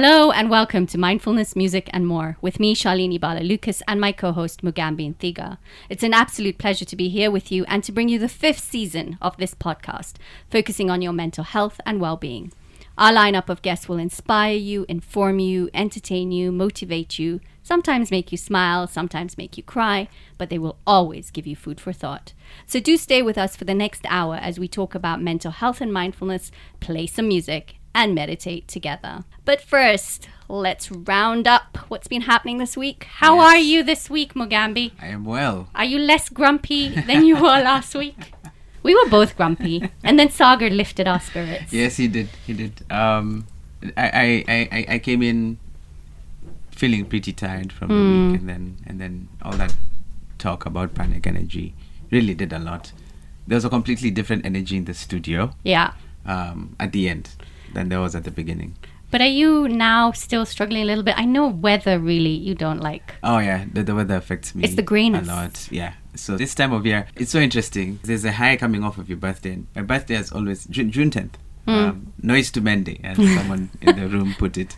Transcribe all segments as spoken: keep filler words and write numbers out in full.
Hello and welcome to Mindfulness, Music and More with me, Shalini Bhalla-Lucas, and my co-host Mugambi Nthiga. It's an absolute pleasure to be here with you and to bring you the fifth season of this podcast, focusing on your mental health and well-being. Our lineup of guests will inspire you, inform you, entertain you, motivate you, sometimes make you smile, sometimes make you cry, but they will always give you food for thought. So do stay with us for the next hour as we talk about mental health and mindfulness, play some music, and meditate together. But first, let's round up what's been happening this week. How yes. are you this week, Mugambi? I am well. Are you less grumpy than you were last week? We were both grumpy, and then Sagar lifted our spirits. Yes, he did. He did. Um, I, I, I, I came in feeling pretty tired from mm. the week, and then and then all that talk about panic energy really did a lot. There was a completely different energy in the studio. Yeah. Um, at the end. Than there was at the beginning. But are you now still struggling a little bit? I know weather really you don't like. Oh yeah, the, the weather affects me. It's the greenness. A lot, yeah. So this time of year, it's so interesting. There's a high coming off of your birthday. And my birthday is always June tenth. Mm. Um, noise to mend day, as someone in the room put it.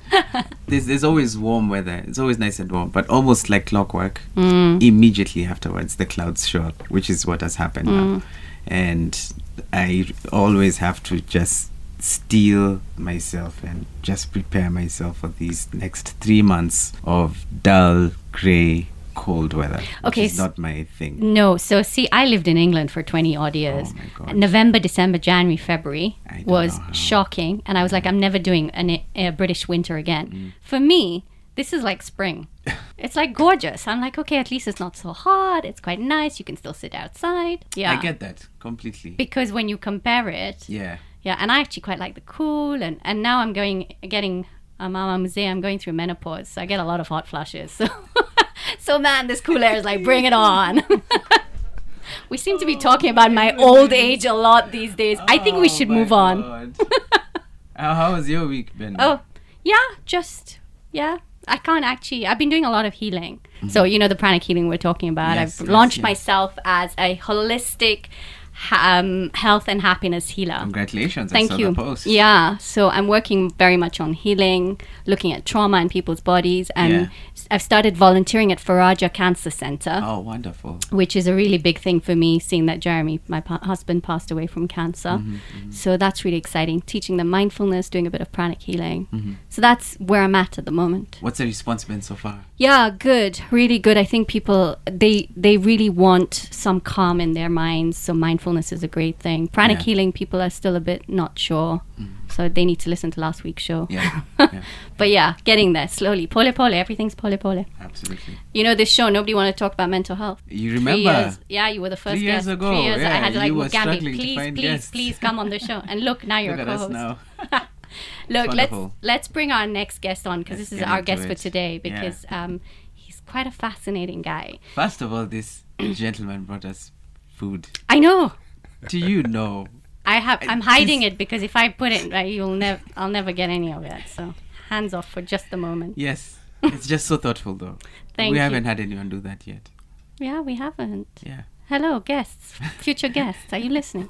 There's, there's always warm weather. It's always nice and warm, but almost like clockwork. Mm. Immediately afterwards, the clouds show up, which is what has happened mm. now. And I always have to just steel myself and just prepare myself for these next three months of dull, grey, cold weather. Okay, it's not my thing. No, so see, I lived in England for twenty odd years. Oh November, December, January, February was shocking, and I was like, I'm never doing an, a British winter again. Mm. For me, this is like spring. It's like gorgeous. I'm like, okay, at least it's not so hot. It's quite nice. You can still sit outside. Yeah, I get that completely. Because when you compare it, yeah. Yeah, and I actually quite like the cool, and, and now I'm going, getting, um, I'm going through menopause, so I get a lot of hot flashes. So, so man, this cool air is like, bring it on. We seem to be talking about my old age a lot these days. Oh, I think we should move on. How how has your week been? Oh, yeah, just, yeah. I can't actually, I've been doing a lot of healing. Mm-hmm. So, you know, the pranic healing we're talking about. Yes, I've yes, launched yes. myself as a holistic Um, health and happiness healer. Congratulations. Thank I saw you. The post. Yeah. So I'm working very much on healing, looking at trauma in people's bodies. And yeah. I've started volunteering at Faraja Cancer Center. Oh, wonderful. Which is a really big thing for me, seeing that Jeremy, my pa- husband, passed away from cancer. Mm-hmm, mm-hmm. So that's really exciting. Teaching them mindfulness, doing a bit of pranic healing. Mm-hmm. So that's where I'm at at the moment. What's the response been so far? Yeah, good. Really good. I think people, they, they really want some calm in their minds. So mindfulness is a great thing. Pranic yeah. healing, people are still a bit not sure. Mm. So they need to listen to last week's show. Yeah. yeah. But yeah, getting there slowly. Pole pole. Everything's pole pole. Absolutely. You know, this show, nobody wanted to talk about mental health. You remember? Three years, yeah, you were the first Three guest. Years ago, Three years ago. Yeah, I had to like, Mugambi, please, please, guests. please come on the show. And look, now you're look a co-host. Now. Look, wonderful. let's let's bring our next guest on because this is our guest it. for today because yeah. um, he's quite a fascinating guy. First of all, this gentleman brought us food. I know. Do you know? I have. I'm hiding it because if I put it, right, you'll never. I'll never get any of it. So hands off for just the moment. Yes, it's just so thoughtful, though. Thank we you. We haven't had anyone do that yet. Yeah, we haven't. Yeah. Hello, guests, future guests. Are you listening?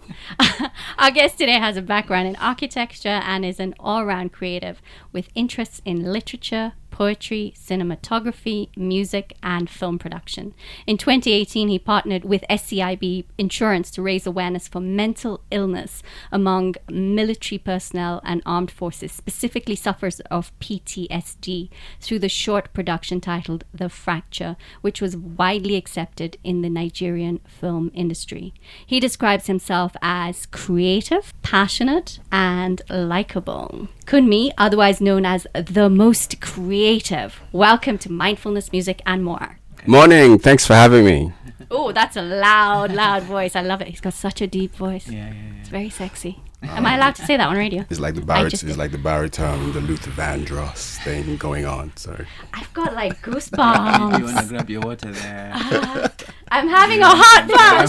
Our guest today has a background in architecture and is an all-round creative with interests in literature, poetry, cinematography, music, and film production. In twenty eighteen, he partnered with S C I B Insurance to raise awareness for mental illness among military personnel and armed forces, specifically sufferers of P T S D, through the short production titled The Fracture, which was widely accepted in the Nigerian film industry. He describes himself as creative, passionate, and likable. Kunmi, otherwise known as The Most Creative. Welcome to Mindfulness, Music and More. Morning. Thanks for having me. Oh, that's a loud, loud voice. I love it. He's got such a deep voice. Yeah, yeah, yeah. It's very sexy. Oh. Am I allowed to say that on radio? It's like the barit- it's like the baritone, the Luther Vandross thing going on. So I've got like goosebumps. You want to grab your water there? Uh, I'm having you a hot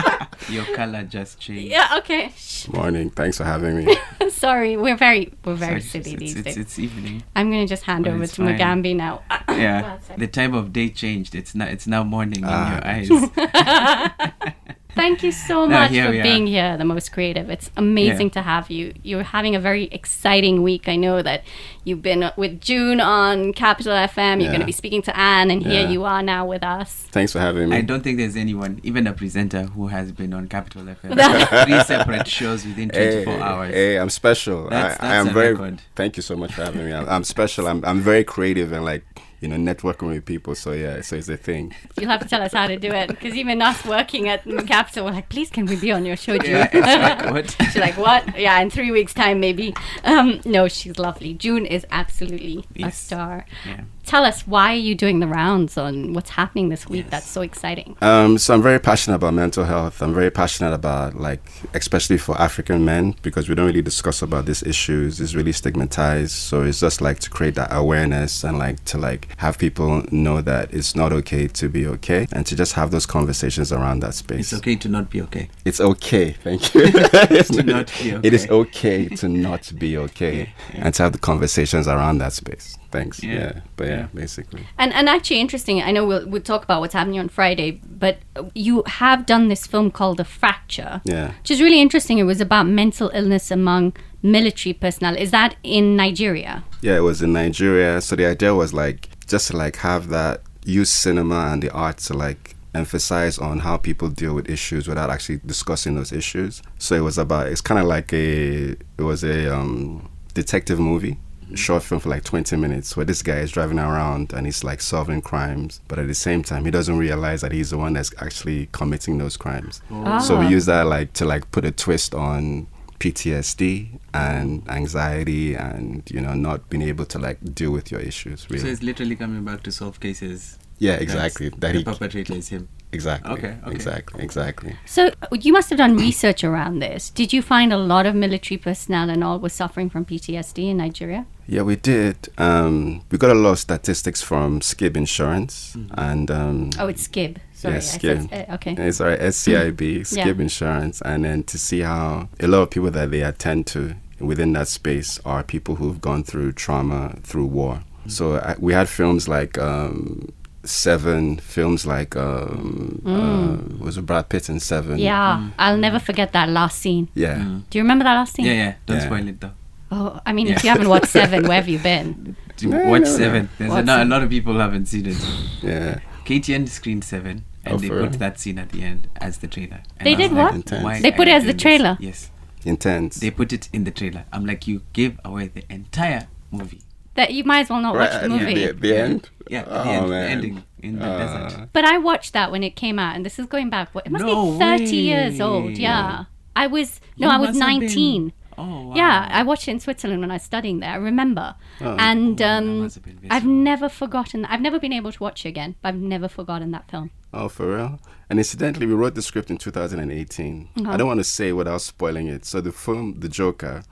flash. Your color just changed. Yeah. Okay. Morning. Thanks for having me. Sorry, we're very we're very Sorry, silly it's, these it's, days. It's, it's evening. I'm gonna just hand well, over to fine. Mugambi now. Yeah. The time of day changed. It's now it's now morning uh, in your eyes. Thank you so much no, for being are. here, The Most Creative. It's amazing yeah. to have you. You're having a very exciting week. I know that you've been with June on Capital F M. You're yeah. going to be speaking to Anne, and yeah. here you are now with us. Thanks for having me. I don't think there's anyone, even a presenter, who has been on Capital F M. Three separate shows within twenty-four hey, hours. Hey, I'm special. That's, that's I, I am a very. Record. Thank you so much for having me. I'm, I'm special. I'm I'm very creative and like. You know, networking with people. So yeah, so it's a thing. You'll have to tell us how to do it, because even us working at Capital, we're like, please, can we be on your show, June? Yeah, like, what? She's like, what? Yeah, in three weeks' time, maybe. Um, no, she's lovely. June is absolutely yes. a star. Yeah. Tell us, why are you doing the rounds on what's happening this week? Yes. That's so exciting. Um, so I'm very passionate about mental health. I'm very passionate about, like, especially for African men, because we don't really discuss about these issues. It's really stigmatized. So it's just like to create that awareness and like to like. have people know that it's not okay to be okay, and to just have those conversations around that space. It's okay to not be okay. It's okay, thank you. to not be okay. It is okay to not be okay, yeah, yeah. and to have the conversations around that space. Thanks. Yeah, yeah. but yeah, yeah, basically. And and actually, interesting. I know we'll we'll talk about what's happening on Friday, but you have done this film called The Fracture, yeah, which is really interesting. It was about mental illness among military personnel. Is that in Nigeria? Yeah, it was in Nigeria. So the idea was like. Just to like have that, use cinema and the arts to like emphasize on how people deal with issues without actually discussing those issues. So it was about, it's kind of like a, it was a um, detective movie, short film for like twenty minutes, where this guy is driving around and he's like solving crimes, but at the same time he doesn't realize that he's the one that's actually committing those crimes. Oh. Ah. So we use that like to like put a twist on P T S D and anxiety and, you know, not being able to like deal with your issues. Really. So it's literally coming back to solve cases. Yeah, exactly. That the he, perpetrator is him. Exactly. Okay, okay. Exactly. Exactly. So you must have done research around this. Did you find a lot of military personnel and all was suffering from P T S D in Nigeria? Yeah, we did. Um, we got a lot of statistics from S C I B Insurance. Mm-hmm. and um, Oh, it's S C I B. Sorry, yeah, S C I B. Said, uh, okay. It's right, S C I B, S C I B yeah. Insurance. And then to see how a lot of people that they attend to within that space are people who've gone through trauma, through war. Mm-hmm. So I, we had films like... Um, Seven films like um, mm. uh, was it Brad Pitt in Seven? Yeah, mm. I'll never forget that last scene. Yeah, mm. Do you remember that last scene? Yeah, yeah. Don't yeah. spoil it though. Oh, I mean, yeah. if you haven't watched Seven, where have you been? You no, watch no, Seven. No. There's watch a, no, a lot of people haven't seen it. Yeah, K T N screened Seven, and oh, they put that scene at the end as the trailer. And they did like, what? They put it as the trailer. Yes, intense. They put it in the trailer. I'm like, you gave away the entire movie. That you might as well not right, watch the movie. Yeah, the, the end? Yeah, oh, the, end, the ending in the uh. desert. But I watched that when it came out, and this is going back, what, it must no be thirty way. years old, yeah. I was, no, you I was nineteen. Oh, wow. Yeah, I watched it in Switzerland when I was studying there, I remember. Oh. And um, oh, I've never forgotten, I've never been able to watch it again, but I've never forgotten that film. Oh, for real? And incidentally, we wrote the script in two thousand eighteen. Uh-huh. I don't want to say without spoiling it. So the film, The Joker...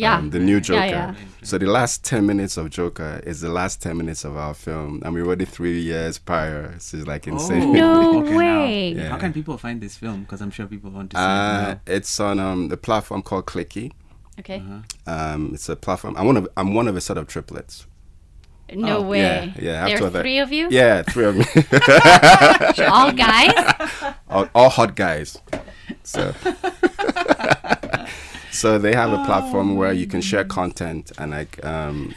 Yeah. Um, the new Joker. Yeah, yeah. So the last ten minutes of Joker is the last ten minutes of our film. And we wrote it three years prior. So it's like insane. Oh, no way. Yeah. How can people find this film? Because I'm sure people want to see uh, it now. It's on um, the platform called Clicky. Okay. Uh-huh. Um, it's a platform. I'm one of, I'm one of a set of triplets. No oh, way. Yeah, yeah. There are three of you? Yeah, three of me. All guys? All, all hot guys. So... So they have a platform where you can share content and like um,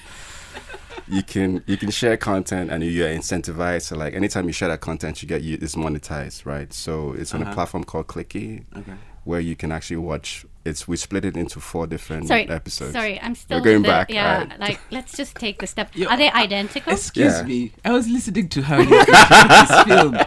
you can you can share content and you're incentivized. So like anytime you share that content, you get you, it's monetized, right? So it's on uh-huh. a platform called Clicky, okay. where you can actually watch. It's we split it into four different sorry, episodes. Sorry, I'm still We're going the, back. Yeah, right. Like let's just take the step. Yo, Are they identical? Excuse yeah. me, I was listening to how you this film.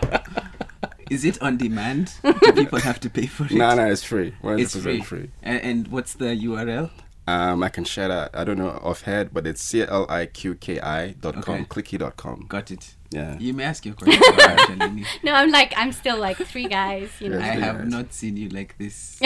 Is it on demand? Do people have to pay for it? No, no, it's free. one hundred percent it's free. free. And, and what's the U R L? Um, I can share that. I don't know offhand, but it's clicky dot com, okay. clicky dot com. Got it. Yeah. You may ask your question. No, I'm like, I'm still like three guys. You know, yeah, I have guys. not seen you like this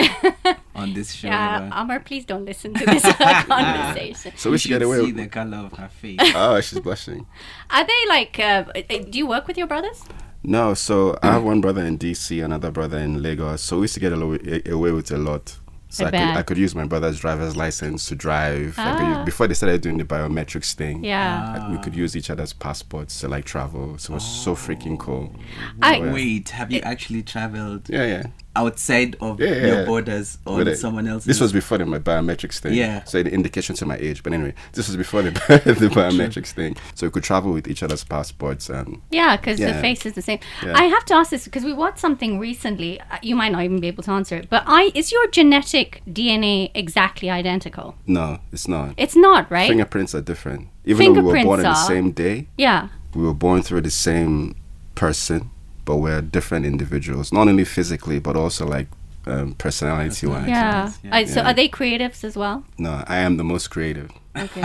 on this show. Yeah, Amar, please don't listen to this conversation. So we should, should get away. See the color of her face. Oh, she's blushing. Are they like? Uh, do you work with your brothers? No, so I have one brother in D C, another brother in Lagos. So we used to get away with a lot. So I, I, could, I could use my brother's driver's license to drive. Ah. I could use, before they started doing the biometrics thing, yeah, I, we could use each other's passports to like travel. So it was oh. so freaking cool. I, Wait, have you it, actually traveled? Yeah, yeah. outside of yeah, yeah, your borders or it, someone else. This was before the, my biometrics thing. Yeah. So the indications of my age. But anyway, this was before the, the biometrics thing. So we could travel with each other's passports. And yeah, because yeah. the face is the same. Yeah. I have to ask this because we watched something recently. You might not even be able to answer it. But I is your genetic D N A exactly identical? No, it's not. It's not, right? Fingerprints are different. Even though we were born on the same day. Yeah. We were born through the same person. But we're different individuals, not only physically, but also like um, personality-wise. Yeah. yeah. Uh, so yeah. Are they creatives as well? No, I am the most creative. Okay.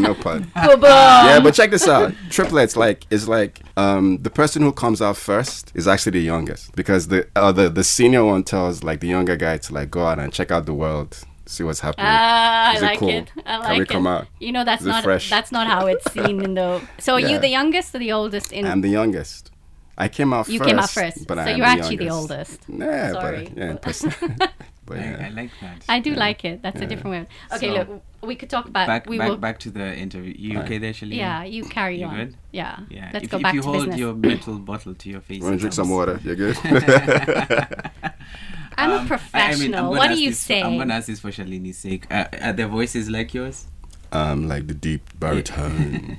No pun. Yeah, but check this out. Triplets, like, is like um, the person who comes out first is actually the youngest, because the uh, the, the senior one tells like the younger guy to like go out and check out the world. See what's happening. Ah, I like cool? it. I like Can we it. Come out? You know, that's not fresh? That's not how it's seen in the. So are yeah. you the youngest or the oldest? In I'm the youngest. I came out you first. You came out first, but so I you're actually the oldest. the oldest. Yeah, Sorry. but yeah, in person. But yeah. I, I like that. I do yeah. like it. That's yeah. a different way. Okay, so look, we could talk about. Back, we back, will... back to the interview. You right. okay there, Shalini? Yeah, you carry you on. Good? Yeah. yeah. Let's if, go if back to business. If you hold your metal bottle to your face, want to drink some water? You're good. I'm um, a professional. I mean, what do you say? For, I'm gonna ask this for Shalini's sake. Uh, are their voices like yours? Um, like the deep baritone.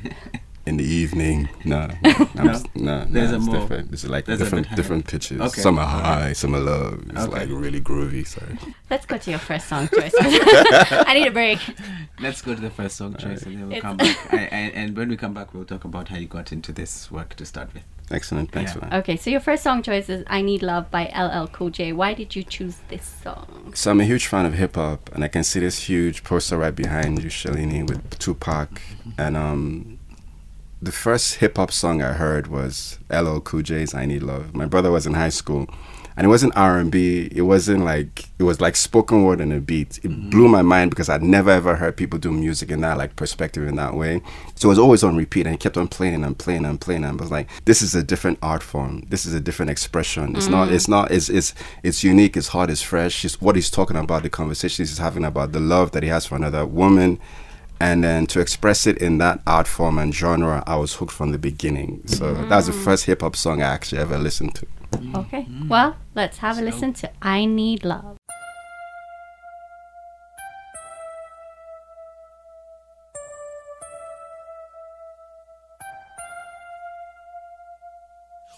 In the evening, no, no, no, no, there's no, a it's more. Different. This is like there's different, different pitches. Okay. Some are high, some are low. It's okay. like really groovy. So let's go to your first song choice. I need a break. Let's go to the first song choice, right. and then we'll it's come back. I, I, and when we come back, we'll talk about how you got into this work to start with. Excellent, thanks yeah. for that. Okay, so your first song choice is "I Need Love" by L L Cool J. Why did you choose this song? So I'm a huge fan of hip hop, and I can see this huge poster right behind you, Shalini, with Tupac, mm-hmm. and um. the first hip-hop song I heard was L L Cool J's I Need Love. My brother was in high school, and it wasn't R and B. It wasn't like, it was like spoken word and a beat. It mm-hmm. blew my mind because I'd never ever heard people do music in that like perspective in that way. So it was always on repeat, and it kept on playing and playing and playing. And I was like, this is a different art form. This is a different expression. It's mm-hmm. not, it's not, it's, it's, it's unique, it's hot, it's fresh. It's what he's talking about, the conversations he's having about the love that he has for another woman. And then to express it in that art form and genre, I was hooked from the beginning. So mm. that was the first hip-hop song I actually ever listened to. Okay, mm. well, let's have so. a listen to I Need Love.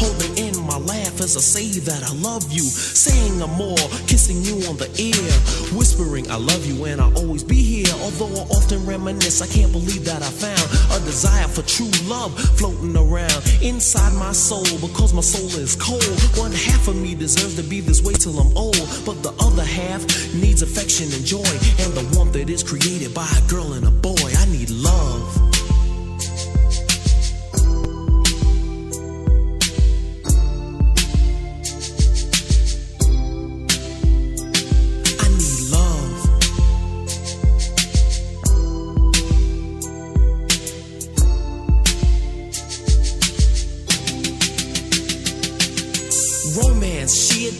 Holding in my laugh as I say that I love you, saying I'm more, kissing you on the ear, whispering I love you and I'll always be here. Although I often reminisce, I can't believe that I found a desire for true love floating around inside my soul, because my soul is cold. One half of me deserves to be this way till I'm old, but the other half needs affection and joy, and the warmth that is created by a girl and a boy. I need love.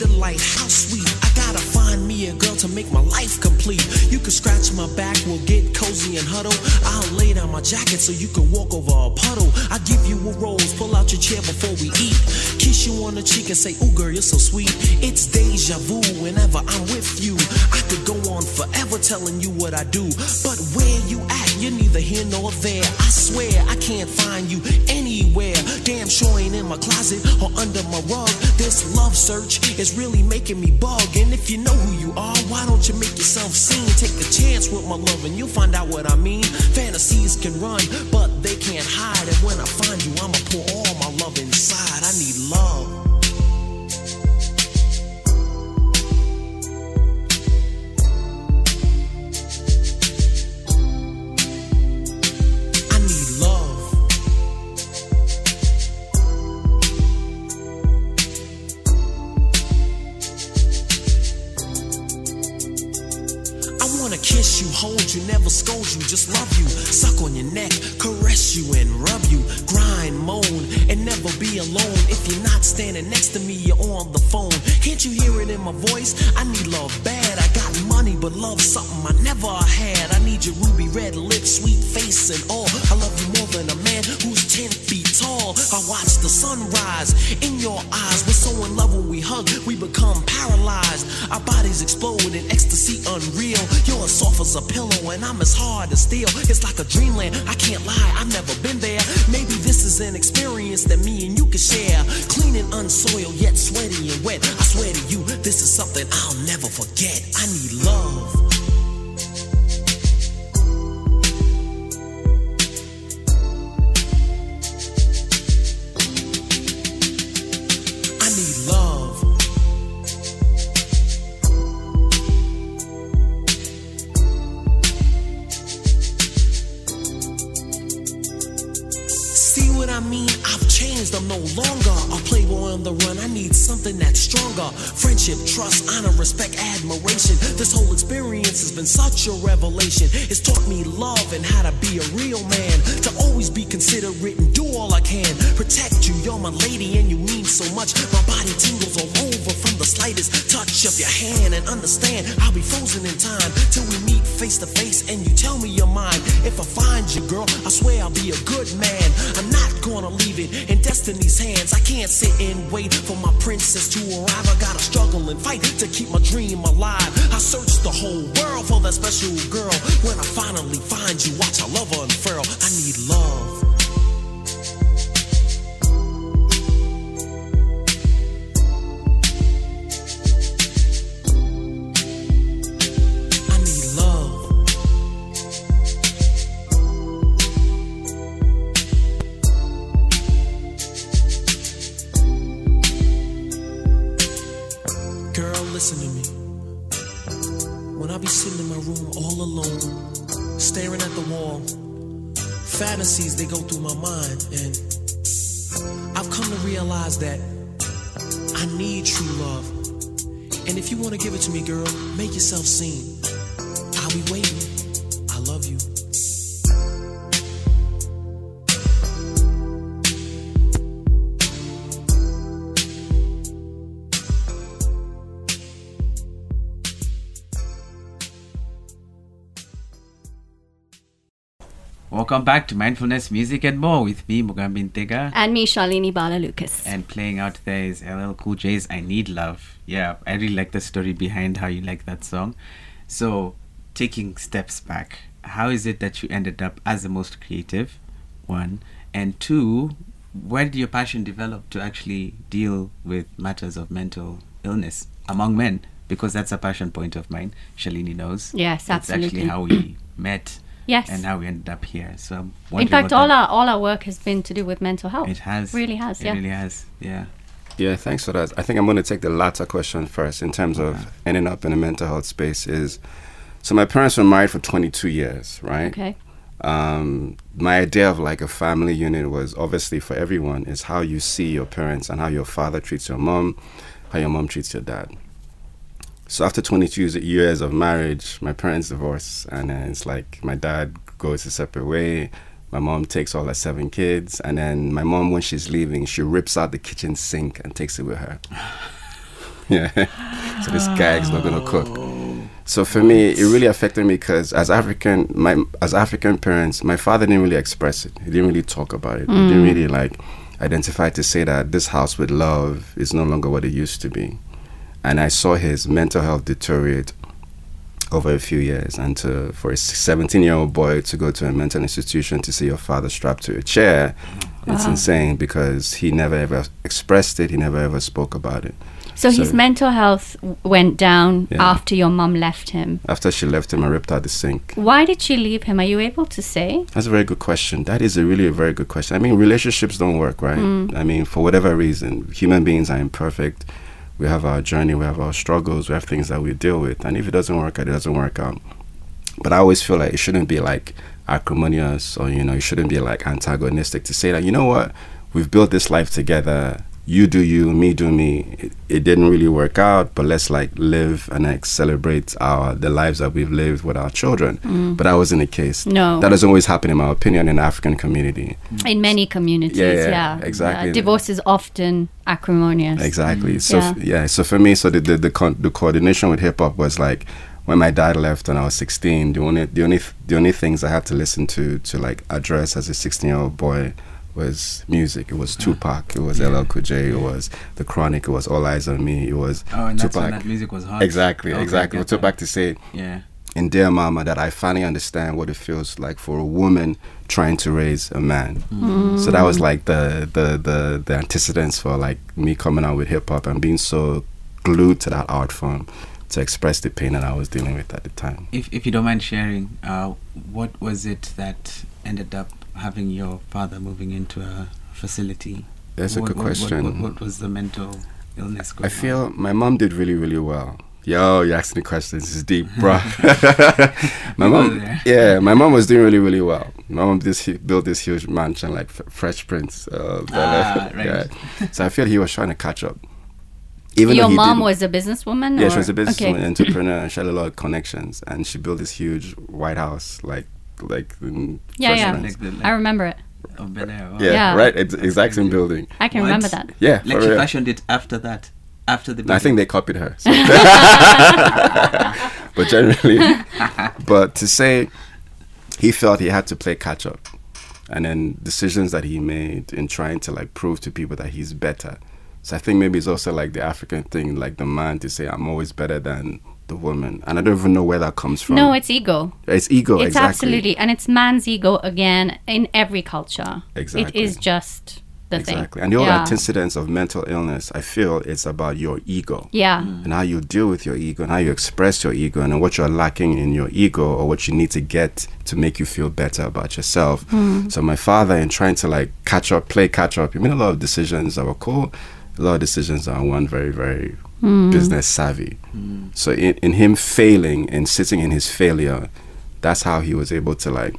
Delight, how sweet. I gotta find me a girl to make my life complete. You can scratch my back, we'll get cozy and huddle. I'll lay down my jacket so you can walk over a puddle. I give you a rose, pull out your chair before we eat, kiss you on the cheek and say, ooh girl, you're so sweet. It's deja vu whenever I'm with you. I could go on forever telling you what I do, but where you at, you're neither here nor there. I swear I can't find you anywhere. Damn sure ain't in my closet or under my rug. This love search is really making me bug. And if you know who you are, why don't you make yourself seen? Take a chance with my love and you'll find out what I mean. Fantasies can run, but they can't hide. And when I find you, I'ma pour all my love inside. I need love. you, never scold you, just love you, suck on your neck, caress you and rub you, grind, moan, and never be alone. If you're not standing next to me, you're on the phone. Can't you hear it in my voice? I need love bad. I got money, but love's something I never had. I need your ruby red lips, sweet face and all. I love you more than a man who's ten feet tall. I watch the sunrise in your eyes. We're so in love when we hug, we become paralyzed. Our bodies explode in ecstasy unreal. You're as soft as a pillow and I'm as hard as steel. It's like a dreamland, I can't lie, I've never been there. Maybe this is an experience that me and you can share. Clean and unsoiled, yet sweaty and wet. I swear to you, this is something I'll never forget. I need love. Friendship, trust, honor, respect, admiration. This whole experience has been such a revelation. It's taught me love and how to be a real man. To always be considerate and do all I can. Protect you, you're my lady and you mean so much. My body tingles all over from the slightest touch of your hand. And understand, I'll be frozen in time till we meet face to face and you tell me your mind. If I find you, girl, I swear I'll be a good man. I'm not gonna leave it in destiny's hands. I can't sit and wait for my princess to arrive. I gotta struggle and fight to keep my dream alive. I search the whole world for that special girl. When I finally find you, watch our love unfurl. I need love. They go through my mind, and I've come to realize that I need true love. And if you want to give it to me, girl, make yourself seen. I'll be waiting. I love you. Welcome back to Mindfulness, Music and More with me, Mugambi Nthiga. And me, Shalini Bhalla-Lucas. And playing out today is L L Cool J's I Need Love. Yeah, I really like the story behind how you like that song. So, taking steps back, how is it that you ended up as the most creative, one? And two, where did your passion develop to actually deal with matters of mental illness among men? Because that's a passion point of mine. Shalini knows. Yes, absolutely. That's actually how we met. Yes, and how we ended up here. So, in fact, all our all our work has been to do with mental health. It has, it really has, it yeah, really has, yeah. Yeah, thanks for that. I think I'm going to take the latter question first in terms yeah. of ending up in a mental health space. Is so, my parents were married for twenty-two years, right? Okay. Um, my idea of like a family unit was obviously for everyone is how you see your parents and how your father treats your mom, how your mom treats your dad. So after twenty-two years of marriage, my parents divorce, and then it's like my dad goes a separate way. My mom takes all her seven kids, and then my mom, when she's leaving, she rips out the kitchen sink and takes it with her. Yeah, so this guy is not gonna cook. So for me, it really affected me because as African, my as African parents, my father didn't really express it. He didn't really talk about it. Mm. He didn't really like identify to say that this house with love is no longer what it used to be. And I saw his mental health deteriorate over a few years. And to, for a seventeen-year-old boy to go to a mental institution to see your father strapped to a chair, wow. It's insane because he never ever expressed it. He never ever spoke about it. So, so his mental health went down yeah. after your mom left him. After she left him, I ripped out the sink. Why did she leave him? Are you able to say? That's a very good question. That is a really a very good question. I mean, relationships don't work, right? Mm. I mean, for whatever reason, human beings are imperfect. We have our journey, we have our struggles, we have things that we deal with. And if it doesn't work out, it doesn't work out. But I always feel like it shouldn't be like acrimonious or, you know, it shouldn't be like antagonistic to say that, you know what, we've built this life together you do you, me do me. It, it didn't really work out, but let's like live and like celebrate our the lives that we've lived with our children. Mm. But that wasn't the case. No, that doesn't always happen, in my opinion, in the African community. In many communities, yeah, yeah, yeah. exactly. Yeah. Divorce is often acrimonious. Exactly. Mm. So yeah. F- yeah, so for me, so the the the, con- the coordination with hip hop was like, when my dad left and I was sixteen, the only the only the only things I had to listen to to like address as a sixteen-year-old boy was music. It was Tupac. It was yeah. L L Cool J. It was The Chronic. It was All Eyes on Me. It was oh, and Tupac. That's when that music was hot. Exactly, oh, exactly. It took back to say, yeah. "And dear mama, that I finally understand what it feels like for a woman trying to raise a man." Mm. So that was like the the the the antecedents for like me coming out with hip hop and being so glued to that art form, to express the pain that I was dealing with at the time. If if you don't mind sharing, uh, what was it that ended up having your father moving into a facility? That's what, a good what, question. What, what, what was the mental illness going I feel on? My mom did really, really well. Yo, you're asking the questions. This is deep, bro. my mom, yeah, my mom was doing really, really well. My mom this, built this huge mansion, like f- Fresh Prince. Uh, ah, right. yeah. So I feel he was trying to catch up. Even Your mom was a businesswoman? Yeah, or? She was a businesswoman, okay. entrepreneur, and she had a lot of connections. And she built this huge White House, like, like in yeah, yeah. Like the, like I remember it. Oh, Bel Air. Wow. Yeah, yeah, right. It's exact same building. I can what? remember that. Yeah, like she fashioned it after that, after the. No, I think they copied her. So. But generally, but to say, he felt he had to play catch up, and then decisions that he made in trying to like prove to people that he's better. So I think maybe it's also like the African thing, like the man to say, I'm always better than the woman. And I don't even know where that comes from. No, it's ego. It's ego, it's exactly. It's absolutely. And it's man's ego again in every culture. Exactly. It is just the exactly. thing. Exactly. And the whole yeah. incidence of mental illness, I feel it's about your ego. Yeah. Mm. And how you deal with your ego and how you express your ego and what you're lacking in your ego or what you need to get to make you feel better about yourself. Mm. So my father, in trying to like catch up, play catch up, he made a lot of decisions that were cool. A lot of decisions are one very, very mm. business savvy. Mm. So in, in him failing and sitting in his failure, that's how he was able to like,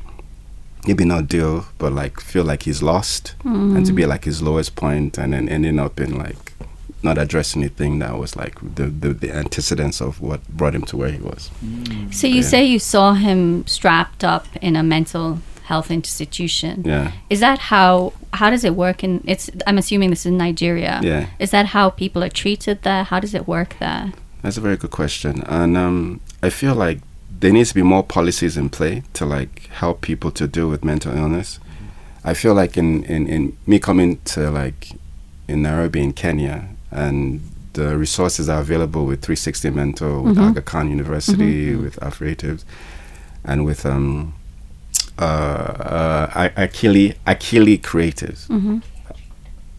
maybe not deal, but like feel like he's lost mm. and to be at like his lowest point and then ending up in like not addressing anything that was like the, the, the antecedents of what brought him to where he was. Mm. So you yeah. say you saw him strapped up in a mental health institution. Yeah. Is that how, how does it work in, it's, I'm assuming this is Nigeria. Yeah. Is that how people are treated there? How does it work there? That's a very good question. And um, I feel like there needs to be more policies in play to like help people to deal with mental illness. Mm-hmm. I feel like in, in, in me coming to like in Nairobi in Kenya and the resources are available with three sixty Mental, with mm-hmm. Aga Khan University, mm-hmm. with Afratives and with, um, uh uh Akili Akili Creatives, mm-hmm.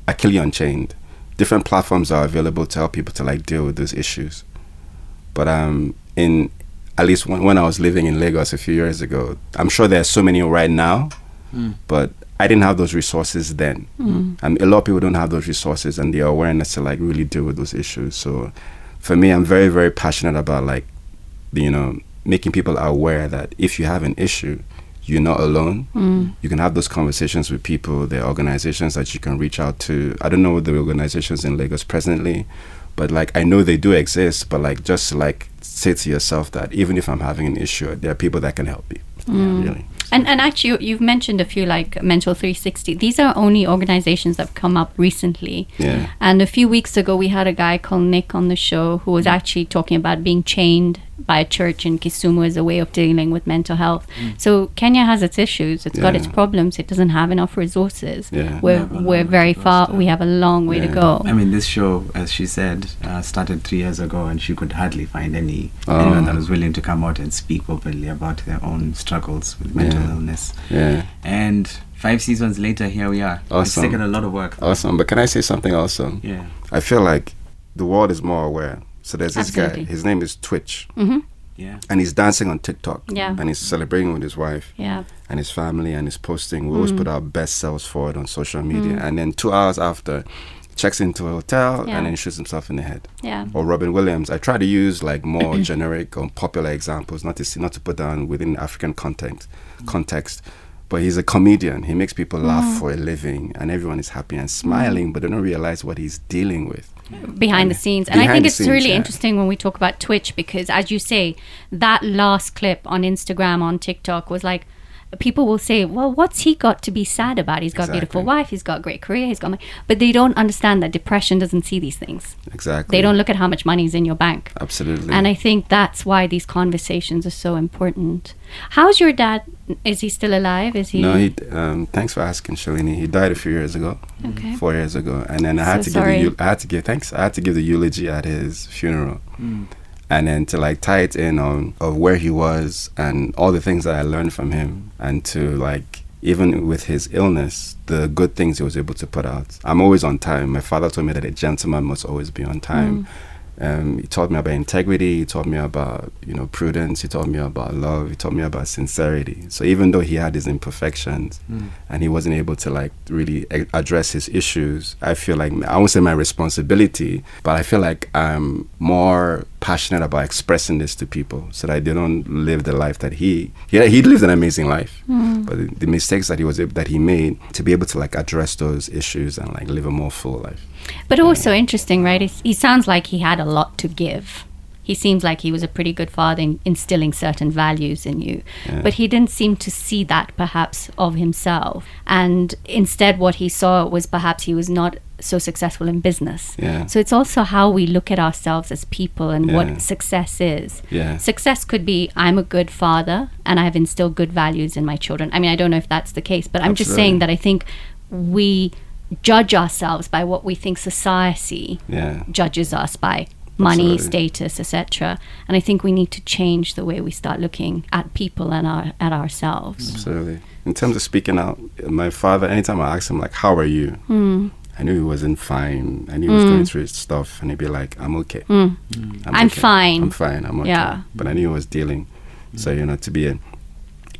Akili Unchained. Different platforms are available to help people to like deal with those issues. But um in at least when, when I was living in Lagos a few years ago, I'm sure there's so many right now, mm. but I didn't have those resources then. Mm. Um, a lot of people don't have those resources and the awareness to like really deal with those issues. So for me, I'm very, very passionate about like you know making people aware that if you have an issue, you're not alone. Mm. You can have those conversations with people. There are organizations that you can reach out to. I don't know the organizations in Lagos presently, but like I know they do exist, but like just like say to yourself that even if I'm having an issue, there are people that can help you. Mm. Yeah, really. And and actually, you've mentioned a few like Mental three sixty. These are only organizations that have come up recently. Yeah. And a few weeks ago, we had a guy called Nick on the show who was actually talking about being chained by a church in Kisumu as a way of dealing with mental health. Mm. So Kenya has its issues. It's yeah. got its problems. It doesn't have enough resources. Yeah. We're we're very far. That. We have a long way yeah. to go. I mean, this show, as she said, uh, started three years ago, and she could hardly find any oh. anyone that was willing to come out and speak openly about their own struggles with mental health. Yeah. illness. Yeah. And five seasons later, here we are. Awesome. It's taken a lot of work. Though. Awesome. But can I say something awesome? Yeah. I feel like the world is more aware. So there's this Absolutely. guy. His name is Twitch. Mm-hmm. Yeah. And he's dancing on TikTok. Yeah. And he's celebrating with his wife. Yeah. And his family. And he's posting. We mm. always put our best selves forward on social media. Mm. And then two hours after, checks into a hotel yeah. and then shoots himself in the head. Yeah. Or Robin Williams. I try to use like more generic or popular examples, not to see, not to put down within African context. Context, But he's a comedian. He makes people laugh mm. for a living, and everyone is happy and smiling, but they don't realize what he's dealing with. Behind and the scenes. And I think it's scenes, really yeah. interesting when we talk about Twitch, because as you say, that last clip on Instagram, on TikTok was like, people will say, well, what's he got to be sad about? He's got exactly. a beautiful wife, he's got a great career, he's got money. But they don't understand that depression doesn't see these things. Exactly. They don't look at how much money is in your bank. Absolutely. And I think that's why these conversations are so important. How's your dad? Is he still alive? Is he? No, he, um, thanks for asking, Shalini. He died a few years ago, okay. four years ago. And then I had, so to, give the, I had to give thanks. I had to give the eulogy at his funeral. Mm. And then to like tie it in on of where he was and all the things that I learned from him, and to like, even with his illness, the good things he was able to put out. I'm always on time. My father told me that a gentleman must always be on time. Mm. Um, he taught me about integrity. He taught me about, you know, prudence. He taught me about love. He taught me about sincerity. So even though he had his imperfections mm. and he wasn't able to like really a- address his issues, I feel like, I won't say my responsibility, but I feel like I'm more passionate about expressing this to people so that they don't live the life that he he, he lived an amazing life, mm. but the, the mistakes that he was that he made, to be able to like address those issues and like live a more full life. But also yeah. interesting, right? It's, he sounds like he had a lot to give. He seems like he was a pretty good father in instilling certain values in you. Yeah. But he didn't seem to see that perhaps of himself. And instead what he saw was perhaps he was not so successful in business. Yeah. So it's also how we look at ourselves as people and yeah. what success is. Yeah. Success could be, I'm a good father and I have instilled good values in my children. I mean, I don't know if that's the case, but I'm Absolutely. Just saying that I think we judge ourselves by what we think society yeah. judges us by. Money, Absolutely. Status, et cetera. And I think we need to change the way we start looking at people and our, at ourselves. Absolutely. In terms of speaking out, my father, anytime I asked him, like, how are you? Mm. I knew he wasn't fine. I knew he was mm. going through stuff. And he'd be like, I'm okay. Mm. I'm, I'm okay. fine. I'm fine. I'm okay. Yeah. But I knew he was dealing. Mm. So, you know, to be a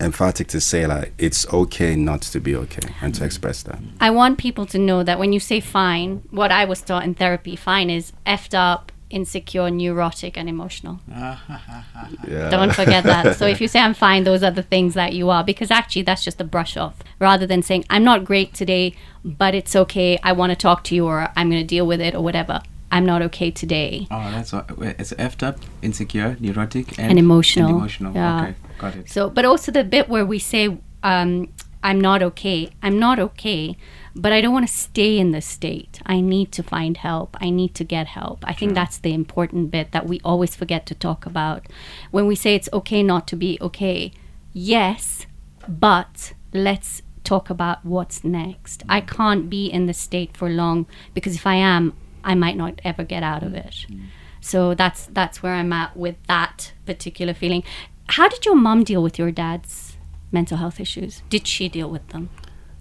emphatic to say like it's okay not to be okay and to express that. I want people to know that when you say fine, what I was taught in therapy, fine is effed up, insecure, neurotic and emotional. yeah. Don't forget that. So if you say I'm fine, those are the things that you are, because actually that's just a brush off, rather than saying I'm not great today, but it's okay, I want to talk to you, or I'm going to deal with it, or whatever. I'm not okay today. Oh, that's what, it's effed up, insecure, neurotic, and, and emotional. And emotional. Yeah. Okay, got it. So, but also the bit where we say, um, "I'm not okay," I'm not okay, but I don't want to stay in this state. I need to find help. I need to get help. I True. Think that's the important bit that we always forget to talk about. When we say it's okay not to be okay, yes, but let's talk about what's next. I can't be in this state for long, because if I am, I might not ever get out of it. Mm. So that's that's where I'm at with that particular feeling. How did your mom deal with your dad's mental health issues? Did she deal with them?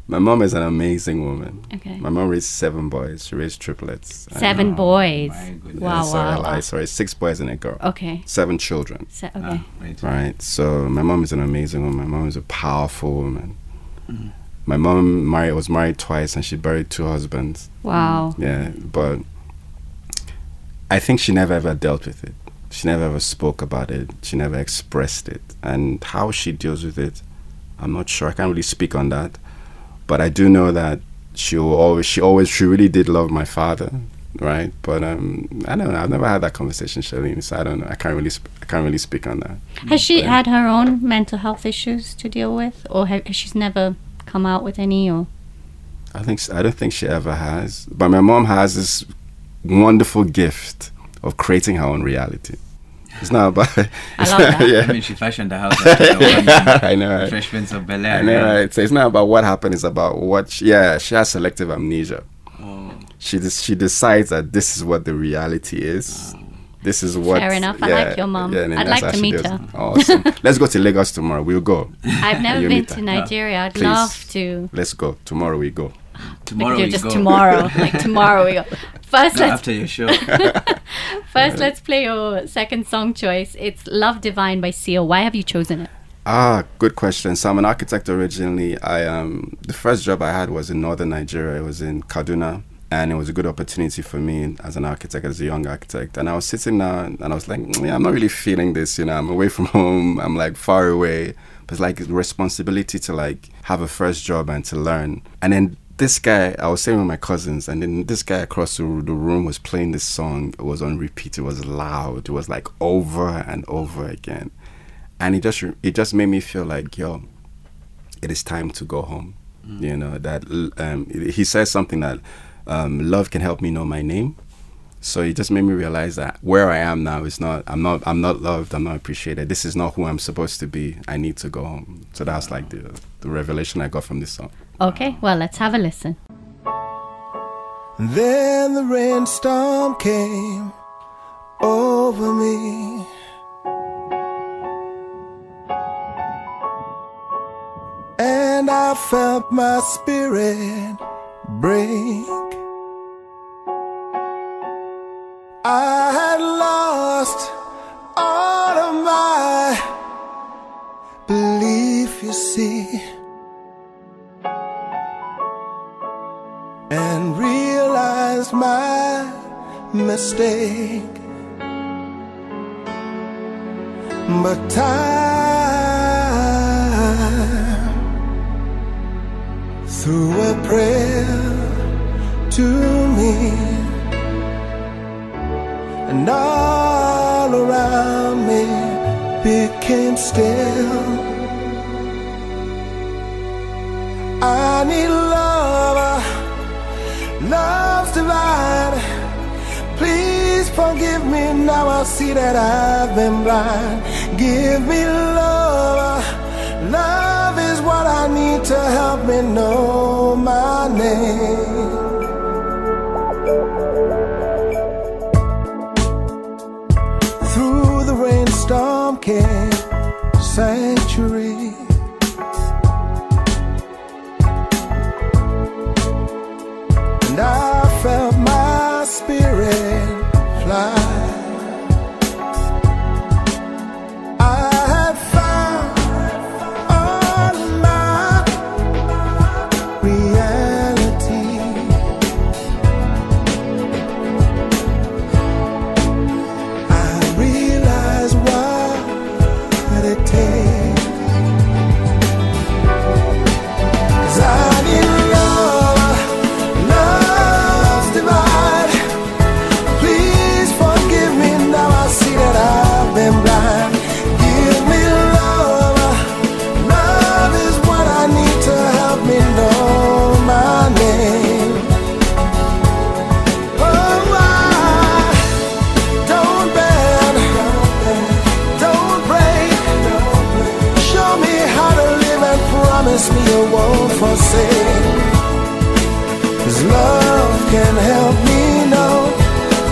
My mom is an amazing woman. Okay. My mom raised seven boys. She raised triplets. Seven oh, boys. Wow, yeah, sorry, wow. I, sorry, six boys and a girl. Okay. Seven children. Se- okay. Ah, right. right. So my mom is an amazing woman. My mom is a powerful woman. Mm. My mom married, was married twice, and she buried two husbands. Wow. Yeah, but I think she never ever dealt with it. She never ever spoke about it. She never expressed it. And how she deals with it, I'm not sure. I can't really speak on that. But I do know that she always, she always, she really did love my father, right? But um, I don't know. I've never had that conversation, Shalini. So I don't know. I can't really, sp- I can't really speak on that. Has she but, had her own mental health issues to deal with, or has she's never come out with any? Or I think I don't think she ever has. But my mom has this wonderful gift of creating her own reality. It's not about I love that. Yeah. I mean, she fashioned the house after the I know, right? Freshman of Bel Air. I know, yeah. right? So it's not about what happened, it's about what she, yeah, she has selective amnesia. Oh. She des- she decides that this is what the reality is. Oh. This is what. Fair enough. Yeah, I like your mom. Yeah, I'd like to meet her. Awesome. Let's go to Lagos tomorrow. We'll go. I've never been to Nigeria. No. I'd Please. Love to. Let's go. Tomorrow we go. Tomorrow like we just go. Tomorrow. Like tomorrow we go. First, no, let's after your show. First, let's play your second song choice. It's Love Divine by Seal. Why have you chosen it? Ah, good question. So I'm an architect originally. I um the first job I had was in northern Nigeria. It was in Kaduna. And it was a good opportunity for me as an architect, as a young architect. And I was sitting there and I was like, yeah, I'm not really feeling this, you know, I'm away from home, I'm like far away. But it's like responsibility to like have a first job and to learn. And then this guy, I was sitting with my cousins, and then this guy across the, the room was playing this song. It was on repeat, it was loud, it was like over and over again. And it just, it just made me feel like, yo, it is time to go home. Mm. You know, that um, he says something that, Um, love can help me know my name. So it just made me realize that where I am now is not, I'm not, I'm not loved, I'm not appreciated. This is not who I'm supposed to be. I need to go home. So that's like the, the revelation I got from this song. Okay, well, let's have a listen. Then the rainstorm came over me. And I felt my spirit break. I had lost all of my belief, you see, and realized my mistake. But time, through a prayer to me, and all around me became still. I need love, love's divine. Please forgive me, now I see that I've been blind. Give me love, love is what I need to help me know my name. Storm came, sanctuary. And I felt my spirit fly. Love can help me know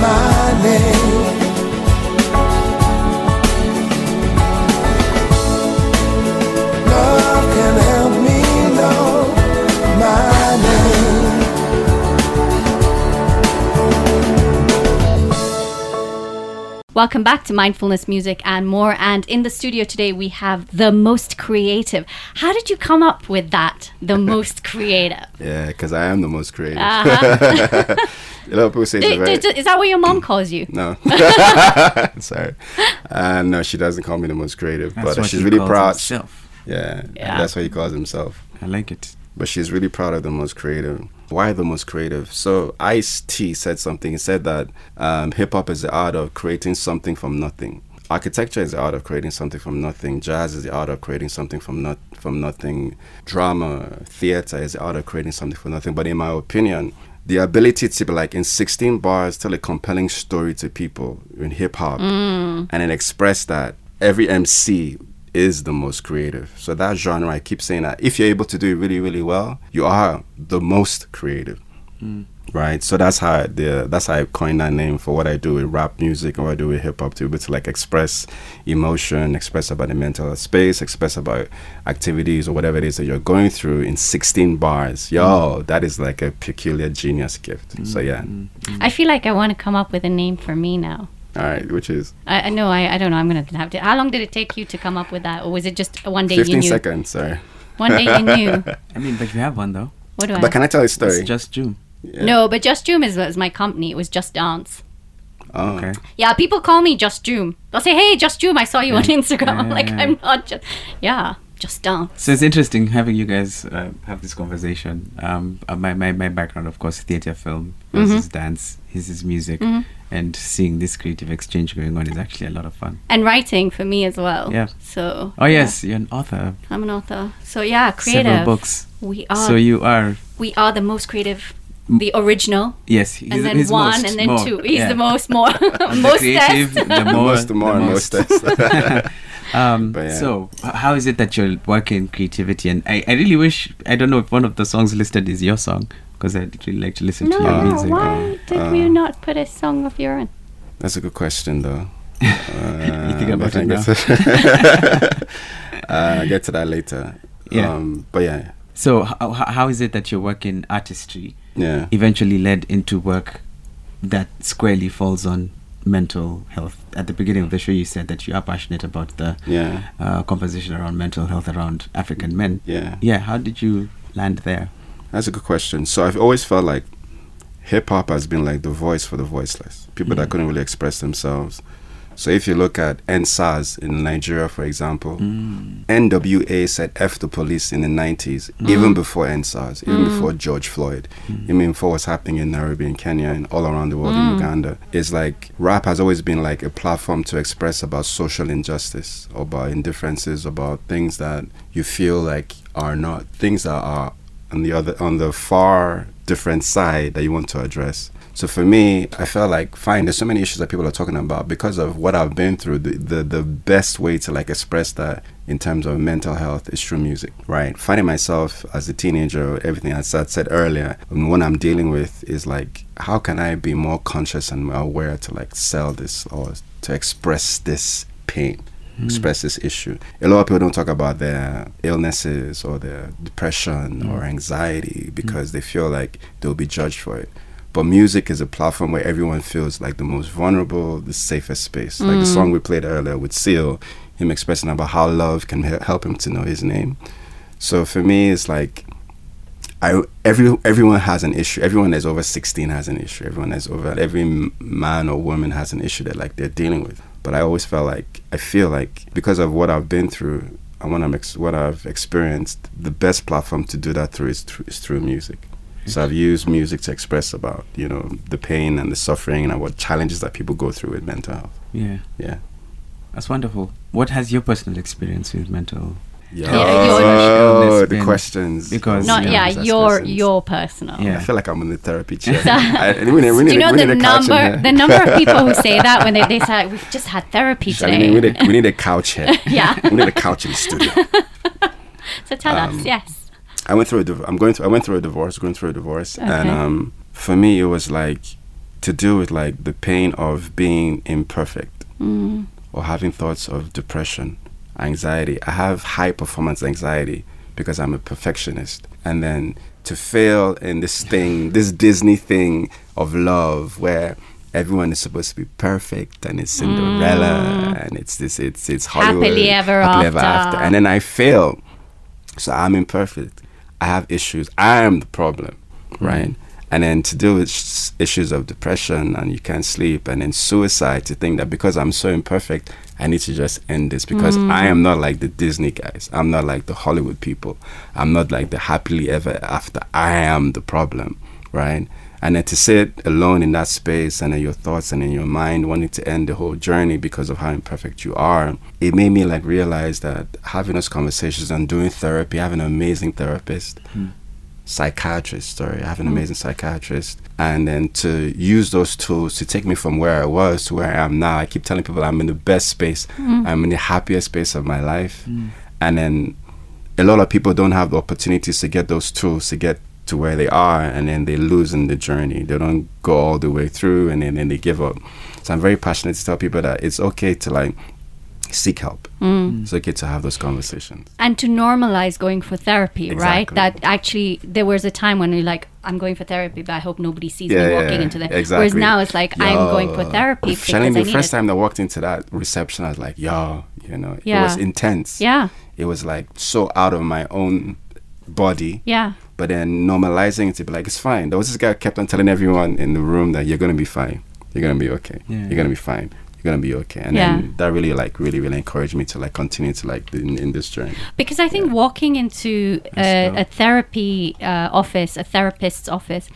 my name. Welcome back to Mindfulness, Music and More. And in the studio today, we have The Most Creative. How did you come up with that, The Most Creative? Yeah, because I am the most creative. Uh-huh. A lot of people say do, do, do, is that what your mom calls you? No. Sorry. Uh, no, she doesn't call me the most creative. That's but what she's he really calls proud. Himself. Yeah, yeah, that's what he calls himself. I like it. But she's really proud of the most creative. Why the most creative? So Ice-T said something. He said that um, hip-hop is the art of creating something from nothing. Architecture is the art of creating something from nothing. Jazz is the art of creating something from not from nothing. Drama, theater is the art of creating something from nothing. But in my opinion, the ability to be like in sixteen bars, tell a compelling story to people in hip-hop mm. and then express that, every M C is the most creative. So that genre, I keep saying that if you're able to do it really, really well, you are the most creative, mm. right? So that's how the that's how I coined that name for what I do with rap music or what I do with hip hop, to be able to like express emotion, express about the mental space, express about activities or whatever it is that you're going through in sixteen bars. Yo, mm. that is like a peculiar genius gift. Mm. So yeah, mm. I feel like I want to come up with a name for me now. All right, which is? I no, I I don't know. I'm gonna have to. How long did it take you to come up with that, or was it just one day you knew? Fifteen seconds, sorry. One day you knew. I mean, but you have one though. What do I? But can I tell a story? It's Just Jum. Yeah. No, but Just Jum is, is my company. It was Just Dance. Oh. Okay. Yeah, people call me Just Jum. They'll say, "Hey, Just Jum, I saw you yeah. on Instagram." I'm yeah, like, yeah, yeah. I'm not just. Yeah, Just Dance. So it's interesting having you guys uh, have this conversation. Um, my my my background, of course, theater, film, his mm-hmm. dance, his is music. Mm-hmm. And seeing this creative exchange going on is actually a lot of fun. And writing for me as well. Yeah. So. Oh, yes. Yeah. You're an author. I'm an author. So, yeah, creative. Several books. We are. So you are. We are the most creative. The original. Yes. He's, and then he's one most, and then more. Two. He's yeah. the most more. most creative. The, the most. The more. The most. most. um, yeah. So how is it that you're working creativity? And I, I really wish, I don't know if one of the songs listed is your song. Because I really like to listen no, to your music. Why did uh, you not put a song of your own? That's a good question, though. Uh, you think about it now? uh, I'll get to that later. Yeah. Um, but yeah. So how, how is it that your work in artistry yeah. eventually led into work that squarely falls on mental health? At the beginning of the show, you said that you are passionate about the yeah. uh, conversation around mental health around African men. Yeah. Yeah. How did you land there? That's a good question. So I've always felt like hip-hop has been like the voice for the voiceless, people mm-hmm. that couldn't really express themselves. So if you look at N SARS in Nigeria, for example, mm. N W A said F the police in the nineties, mm. even before N SARS, even mm. before George Floyd, mm. even before what's happening in Nairobi and Kenya and all around the world mm. in Uganda. It's like rap has always been like a platform to express about social injustice, about indifferences, about things that you feel like are not, things that are on the other, on the far different side that you want to address. So for me, I felt like, fine, there's so many issues that people are talking about because of what I've been through. The, the, the best way to like express that in terms of mental health is through music, right? Finding myself as a teenager, everything I said earlier, and what I'm dealing with is like, how can I be more conscious and more aware to like sell this or to express this pain? Express this issue. A lot of people don't talk about their illnesses or their depression mm. or anxiety because mm. they feel like they'll be judged for it. But music is a platform where everyone feels like the most vulnerable, the safest space. Mm. Like the song we played earlier with Seal, him expressing about how love can he- help him to know his name. So for me, it's like I every everyone has an issue. Everyone that's over sixteen has an issue. Everyone that's over every man or woman has an issue that like they're dealing with. But I always felt like, I feel like because of what I've been through and what, I'm ex- what I've experienced, the best platform to do that through is, th- is through music. Mm-hmm. So I've used music to express about, you know, the pain and the suffering and what challenges that people go through with mental health. Yeah. Yeah. That's wonderful. What has your personal experience with mental yeah. health? Oh, yeah, the questions. Because Not, yeah, yeah your, your personal. Yeah. I feel like I'm in the therapy chair. I, we need, we need, do you know the number, the number of people who say that when they, they say, we've just had therapy today. Shalini, we, need a, we need a couch here. yeah. We need a couch in the studio. So tell um, us, yes. I went through a div- I'm going through, I went through a divorce, going through a divorce. Okay. And um, for me, it was like to do with like the pain of being imperfect mm. or having thoughts of depression. Anxiety. I have high performance anxiety because I'm a perfectionist. And then to fail in this thing, this Disney thing of love where everyone is supposed to be perfect, and it's Cinderella, mm. and it's this, it's it's Hollywood, happily ever, happily after. ever after. And then I fail, so I'm imperfect. I have issues. I am the problem, mm. right? And then to deal with sh- issues of depression, and you can't sleep, and then suicide, to think that because I'm so imperfect, I need to just end this, because mm. I am not like the Disney guys. I'm not like the Hollywood people. I'm not like the happily ever after. I am the problem, right? And then to sit alone in that space, and in your thoughts and in your mind, wanting to end the whole journey because of how imperfect you are, it made me like realize that having those conversations and doing therapy, I have an amazing therapist, mm. psychiatrist, sorry, I have an amazing psychiatrist. And then to use those tools to take me from where I was to where I am now. I keep telling people I'm in the best space. Mm. I'm in the happiest space of my life. Mm. And then a lot of people don't have the opportunities to get those tools to get to where they are, and then they lose in the journey. They don't go all the way through, and then, then they give up. So I'm very passionate to tell people that it's okay to like seek help. Mm. It's okay to have those conversations. And to normalize going for therapy, exactly. right? That actually, there was a time when you're like, I'm going for therapy, but I hope nobody sees yeah, me walking yeah, yeah. into that. Exactly. Whereas now it's like, yo, I'm going for therapy. Shalini, the first it. time I walked into that reception, I was like, yo, you know, yeah. it was intense. Yeah. It was like so out of my own body. Yeah. But then normalizing it to be like, it's fine. There was this guy who kept on telling everyone in the room that you're going to be fine. You're going to be okay. Yeah. You're going to be fine. You're going to be okay. And yeah. then that really like really really encouraged me to like continue to like in, in this journey, because I think yeah. walking into a, a therapy uh, office a therapist's office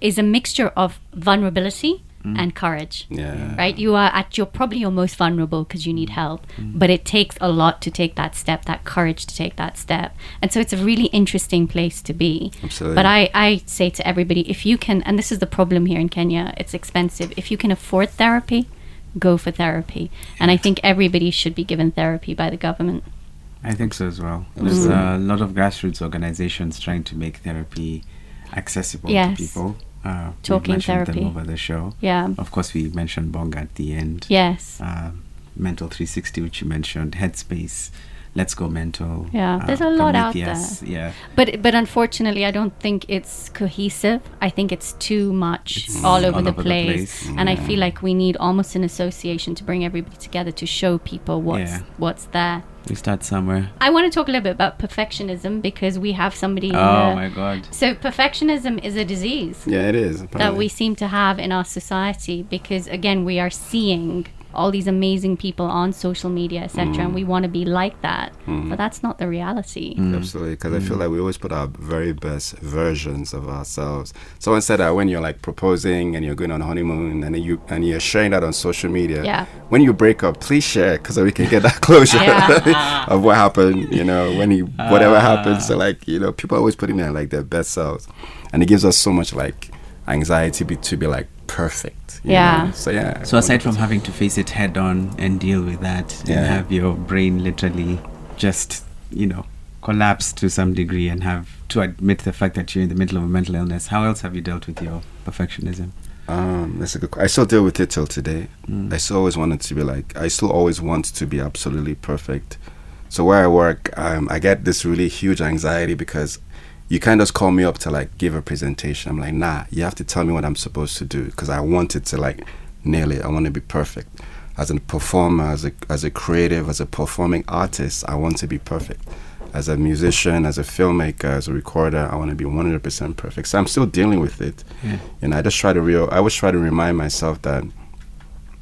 is a mixture of vulnerability mm. and courage, yeah. right? You are at your probably your most vulnerable because you need help, mm. but it takes a lot to take that step, that courage to take that step. And so it's a really interesting place to be. Absolutely. But I, I say to everybody, if you can, and this is the problem here in Kenya, it's expensive. If you can afford therapy, go for therapy. And I think everybody should be given therapy by the government. I think so as well. There's mm. a lot of grassroots organizations trying to make therapy accessible yes. to people. Uh, Talking therapy. Them over the show. Yeah. Of course, we mentioned Bonga at the end. Yes. Uh, Mental three sixty, which you mentioned, Headspace, Let's Go Mental. Yeah, uh, there's a lot Prometheus, out there. Yeah. But but unfortunately, I don't think it's cohesive. I think it's too much it's all over, all the, over place. the place. And yeah. I feel like we need almost an association to bring everybody together to show people what's yeah. what's there. We start somewhere. I want to talk a little bit about perfectionism, because we have somebody. Oh in my God. So perfectionism is a disease. Yeah, it is. Probably. That we seem to have in our society, because again, we are seeing all these amazing people on social media, et cetera, mm. and we want to be like that, mm. but that's not the reality. Mm. Absolutely, because mm. I feel like we always put our very best versions of ourselves. Someone said that when you're like proposing and you're going on honeymoon, and then you and you're sharing that on social media, yeah. when you break up, please share, because we can get that closure yeah. of what happened. You know, when you whatever uh. happens, so like you know, people are always putting their like their best selves, and it gives us so much like anxiety be, to be like perfect. Yeah. Know? So yeah. So aside from having to face it head on and deal with that, yeah. and have your brain literally just, you know, collapse to some degree, and have to admit the fact that you're in the middle of a mental illness, how else have you dealt with your perfectionism? Um, that's a good question. I still deal with it till today. Mm. I still always wanted to be like, I still always want to be absolutely perfect. So where I work, um, I get this really huge anxiety, because you can't just call me up to like give a presentation. I'm like, nah, you have to tell me what I'm supposed to do, because I wanted to like nail it. I want to be perfect. As a performer, as a as a creative, as a performing artist, I want to be perfect. As a musician, as a filmmaker, as a recorder, I want to be one hundred percent perfect. So I'm still dealing with it. Yeah. And I just try to real. I always try to remind myself that,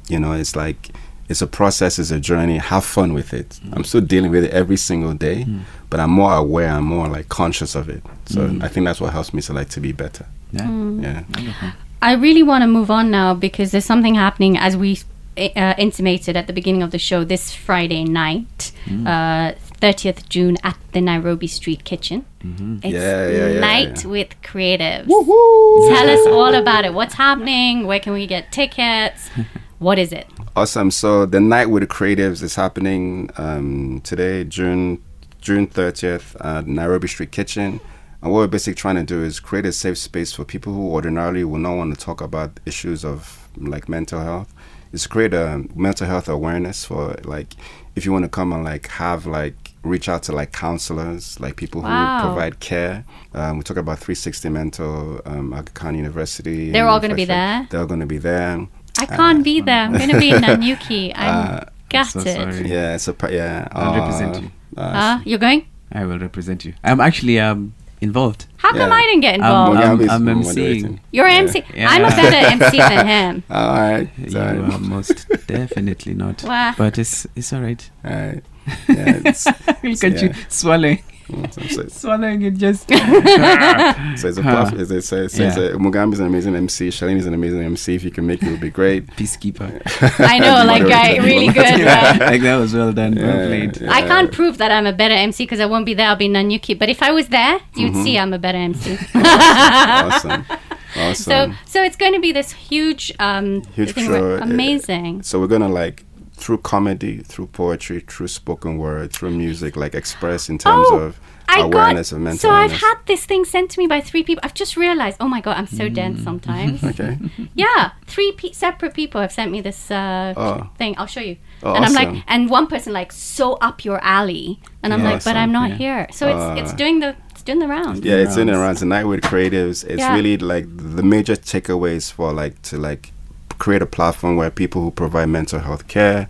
you know, it's like, it's a process, it's a journey, have fun with it. Mm. I'm still dealing with it every single day, mm. but I'm more aware, I'm more like conscious of it. So mm. I think that's what helps me to like to be better. Yeah. Mm. yeah. Mm-hmm. I really want to move on now, because there's something happening, as we uh, intimated at the beginning of the show, this Friday night, mm. uh, thirtieth of June at the Nairobi Street Kitchen. Mm-hmm. It's yeah, yeah, yeah, Night yeah. with Creatives. Woo-hoo! Tell us all about it. What's happening? Where can we get tickets? What is it? Awesome. So the Night with the Creatives is happening um, today, June June thirtieth, at Nairobi Street Kitchen. And what we're basically trying to do is create a safe space for people who ordinarily would not want to talk about issues of like mental health. It's create a mental health awareness for like, if you want to come and like have like, reach out to like counselors, like people wow. who provide care. Um, we talk about three sixty Mental, um, Aga Khan University. They're all going to be there. They're all going to be there. I I can't uh, be there. I'm going to be in Nanyuki. I'm uh, gutted. I'm so yeah, it's a yeah. I'll uh, represent you. Ah, uh, you're going? I will represent you. I'm actually um involved. How come yeah. I didn't get involved? Um, I'm, I'm, I'm emceeing. You're yeah. emceeing. Yeah. I'm a better emcee than him. All right. Sorry. You are most definitely not. Wow. But it's it's all right. All right. Yeah, it's, Look at yeah. you swallowing. Swallowing it just. So it's a plus. As they say, Mugambi is an amazing M C. Shalini is an amazing M C. If you can make it, it would be great. Peacekeeper. I know, like guy, really good. Yeah. Like that was well done. Yeah, well played. Yeah. I can't prove that I'm a better M C because I won't be there. I'll be Nanyuki. But if I was there, you'd mm-hmm. see I'm a better M C. Awesome. Awesome. Awesome. So, so it's going to be this huge, um, huge show. Amazing. Uh, so we're gonna like. Through comedy, through poetry, through spoken word, through music, like express in terms oh, of I awareness got, of mental So illness. I've had this thing sent to me by three people. I've just realized, oh my God, I'm so mm. dense sometimes. Okay. Yeah. Three pe- separate people have sent me this uh, oh. thing. I'll show you. Oh, and awesome. I'm like, and one person like, so up your alley. And I'm yeah, like, awesome. But I'm not yeah. here. So uh, it's it's doing the... doing the round yeah the it's rounds. In the rounds. The night with creatives, it's yeah. really like the major takeaways for like to like create a platform where people who provide mental health care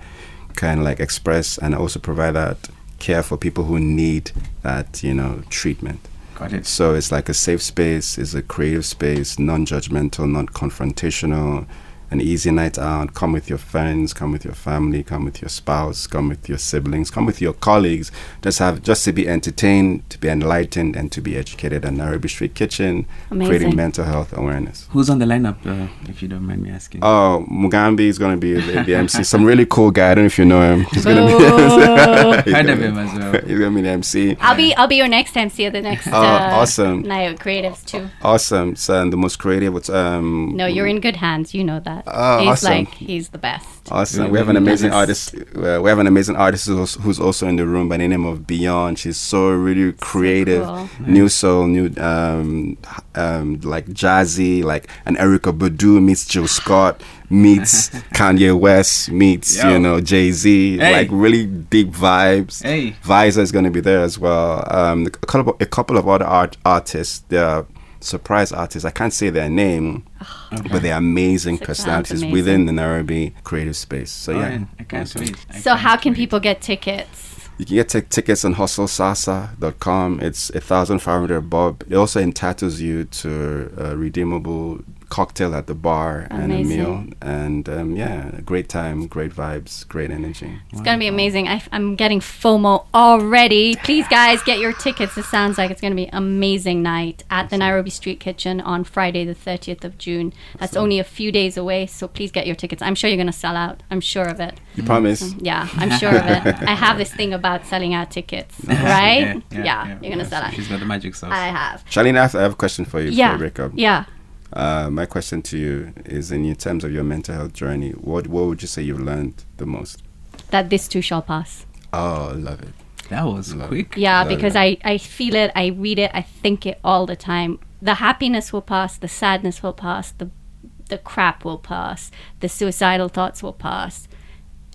can like express and also provide that care for people who need that, you know, treatment. Got it. So it's like a safe space, it's a creative space, non-judgmental, non-confrontational, an easy night out. Come with your friends, come with your family, come with your spouse, come with your siblings, come with your colleagues. Just have just to be entertained, to be enlightened, and to be educated at Nairobi Street Kitchen. Amazing. Creating mental health awareness. Who's on the lineup, uh, if you don't mind me asking? Oh, Mugambi is going to be the, the M C. Some really cool guy. I don't know if you know him. He's going to be. Heard of him as well. He's going to be the M C. I'll be I'll be your next M C at the next. Oh, uh, awesome! Nairobi Creatives too. Awesome. So and the most creative. What's um? No, you're in good hands. You know that. Uh, he's awesome. Like he's the best. Awesome. We have an amazing artist. Uh, we have an amazing artist who's also in the room by the name of Beyond. She's so really creative, so cool. New soul, new um, um, like jazzy, like an Erykah Badu meets Jill Scott meets Kanye West meets Yo. You know Jay Z. Hey. Like really deep vibes. Hey, Visa is going to be there as well. Um, a couple, a couple of other art artists. They're surprise artists. I can't say their name, oh, okay. but they're amazing Such personalities amazing. Within the Nairobi creative space. So oh, yeah, yeah. I can't awesome. I so can't how can wait. People get tickets? You can get t- tickets on hustle sasa dot com. It's a thousand five hundred bob. It also entitles you to a redeemable cocktail at the bar amazing. And a meal. And um, yeah, great time, great vibes, great energy. It's wow. gonna be amazing. I f- I'm getting FOMO already. Please, guys, get your tickets. This sounds like it's gonna be an amazing night at the Nairobi Street Kitchen on Friday, the thirtieth of June. That's so, only a few days away, so please get your tickets. I'm sure you're gonna sell out. I'm sure of it. You mm-hmm. promise? Yeah, I'm sure of it. I have this thing about selling out tickets, right? Yeah, yeah, yeah, yeah, you're gonna yeah, sell out. She's got the magic sauce. I have. Shalini, I have a question for you yeah, before we break up. Yeah. Uh, my question to you is, in terms of your mental health journey, what what would you say you've learned the most? That this too shall pass. Oh, love it. That was love quick. It. Yeah, love because it. I, I feel it, I read it, I think it all the time. The happiness will pass, the sadness will pass, the the crap will pass, the suicidal thoughts will pass.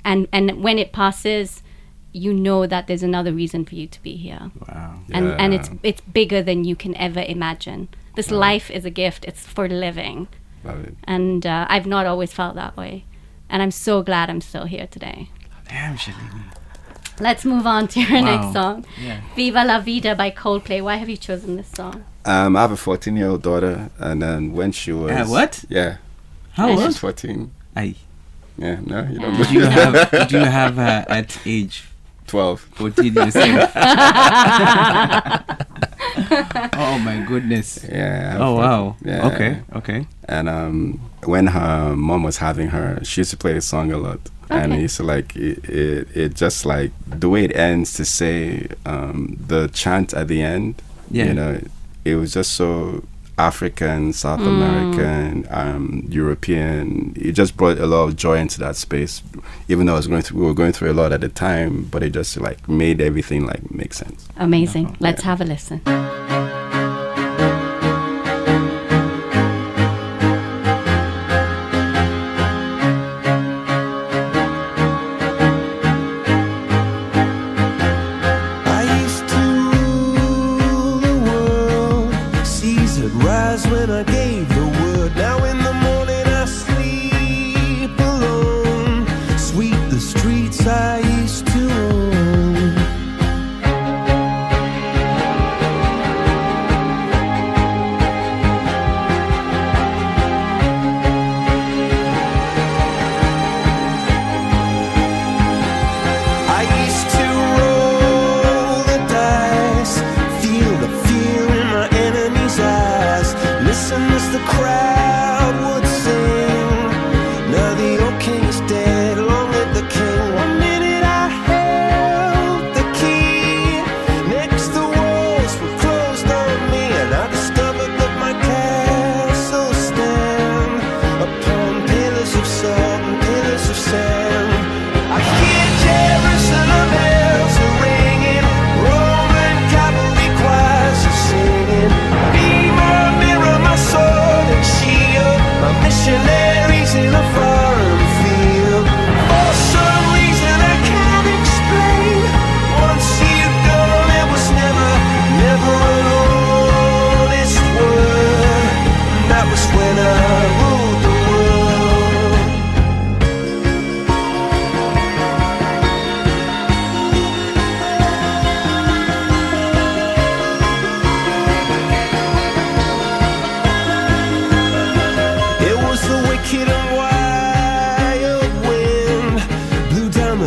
And and when it passes, you know that there's another reason for you to be here. Wow. And yeah. and it's it's bigger than you can ever imagine. This Love life it. Is a gift. It's for living. Love it. And uh, I've not always felt that way. And I'm so glad I'm still here today. Damn, Shalini. Let's move on to your wow. next song. Yeah. Viva La Vida by Coldplay. Why have you chosen this song? Um, I have a fourteen-year-old daughter. And then when she was... Uh, what? Yeah. How old? She's fourteen. Aye. Yeah, no, you don't... Did you have, did you have her at age... twelve. fourteen years old. Oh my goodness. Yeah. Oh wow. Yeah. Okay. Okay. And um, when her mom was having her, she used to play the song a lot. Okay. And it used to like it, it, it just like the way it ends to say um, the chant at the end. Yeah. You know, it was just so African, South mm. American, um, European. It just brought a lot of joy into that space, even though I was going through, we were going through a lot at the time, but it just like made everything like make sense. Amazing. Uh-huh. Let's yeah. have a listen. When I gave the word, now in the morning I sleep.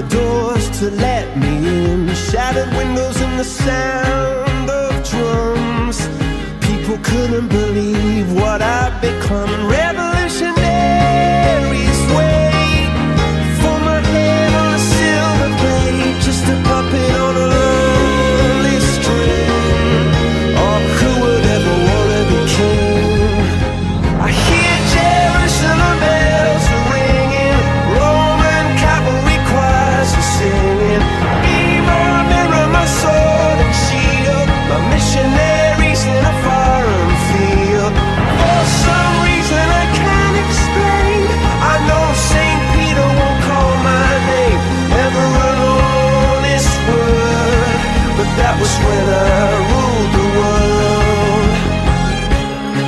the doors to let me in, shattered windows and the sound of drums. People couldn't believe what I'd become. Revolutionaries wait for my head on a silver plate, just a puppet on a lonely string. Oh, who would ever want to be king? I hear Jerusalem bells are ringing, Roman cavalry choirs are singing. Be my mirror, my sword and shield, my missionaries in a foreign field. For some reason I can't explain, I know Saint Peter won't call my name. Never an honest word, but that was when I ruled the world. Hear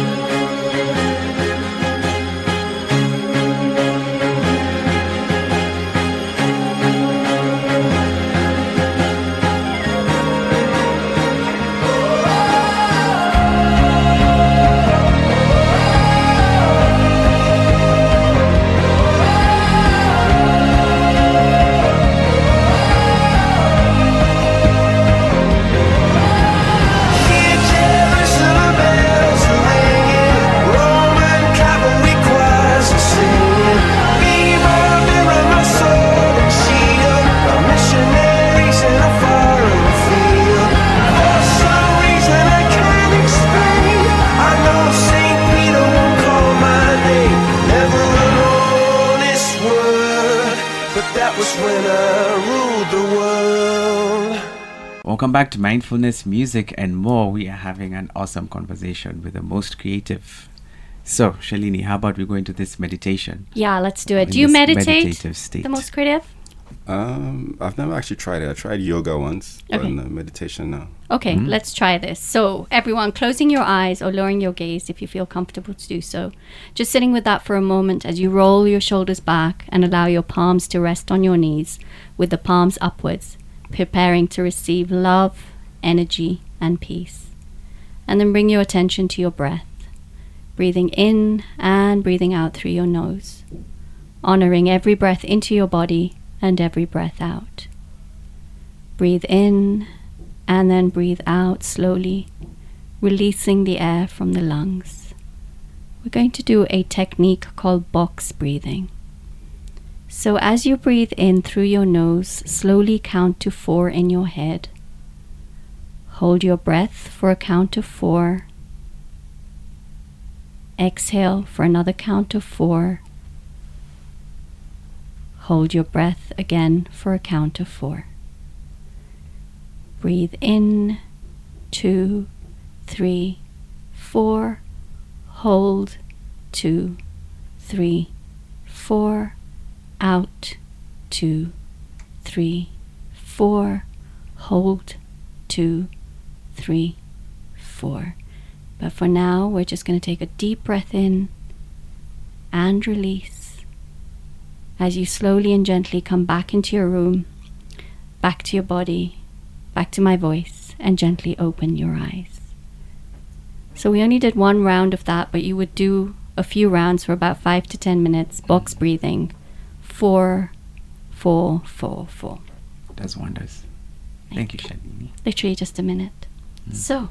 Jerusalem bells are ringing, Roman cavalry choirs are singing. Be my mirror, my sword and shield, my missionaries in a foreign field. For some reason I can't explain, I know Saint Peter won't call my name. Never an honest word, but that was when I ruled the world. Welcome back to Mindfulness, Music and More. We are having an awesome conversation with The Most Creative. So, Shalini, how about we go into this meditation? Yeah, let's do it. In Do you this meditate? meditative state. The most creative? Um, I've never actually tried it. I tried yoga once, but Okay. no, meditation now. Okay, let's try this. So, everyone, closing your eyes or lowering your gaze if you feel comfortable to do so. Just sitting with that for a moment as you roll your shoulders back and allow your palms to rest on your knees with the palms upwards, preparing to receive love, energy, and peace. And then bring your attention to your breath, breathing in and breathing out through your nose, honoring every breath into your body and every breath out. Breathe in and then breathe out slowly, releasing the air from the lungs. We're going to do a technique called box breathing. So as you breathe in through your nose, slowly count to four in your head. Hold your breath for a count of four. Exhale for another count of four. Hold your breath again for a count of four. Breathe in, two, three, four. Hold, two, three, four. Out, two, three, four. Hold, two, three, four. But for now, we're just going to take a deep breath in and release. As you slowly and gently come back into your room, back to your body, back to my voice, and gently open your eyes. So we only did one round of that, but you would do a few rounds for about five to ten minutes, box breathing, four, four, four, four. Does wonders. Thank, Thank you, Shalini. Literally just a minute. Mm. So,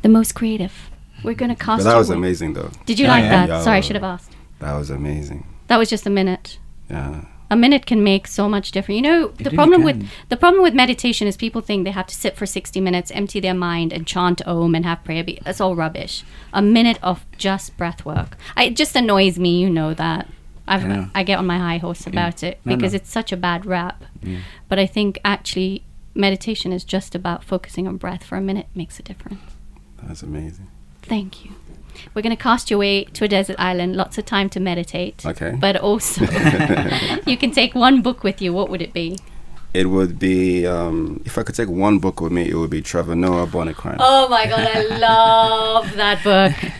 the most creative. We're going to cast. But that was away. amazing, though. Did you yeah, like yeah. that? Yeah, Sorry, I should have asked. That was amazing. That was just a minute. Yeah. A minute can make so much difference. You know, the problem with the problem with meditation is people think they have to sit for sixty minutes, empty their mind, and chant Om and have prayer. That's all rubbish. A minute of just breath work. I, it just annoys me, you know that. I've, yeah. I get on my high horse about yeah. it because no, no. it's such a bad rap. Yeah. But I think actually meditation is just about focusing on breath for a minute makes a difference. That's amazing. Thank you. We're going to cast your way to a desert island. Lots of time to meditate. Okay. But also, you can take one book with you. What would it be? It would be, um, if I could take one book with me, it would be Trevor Noah, Born a Crime. Oh my God, I love that book.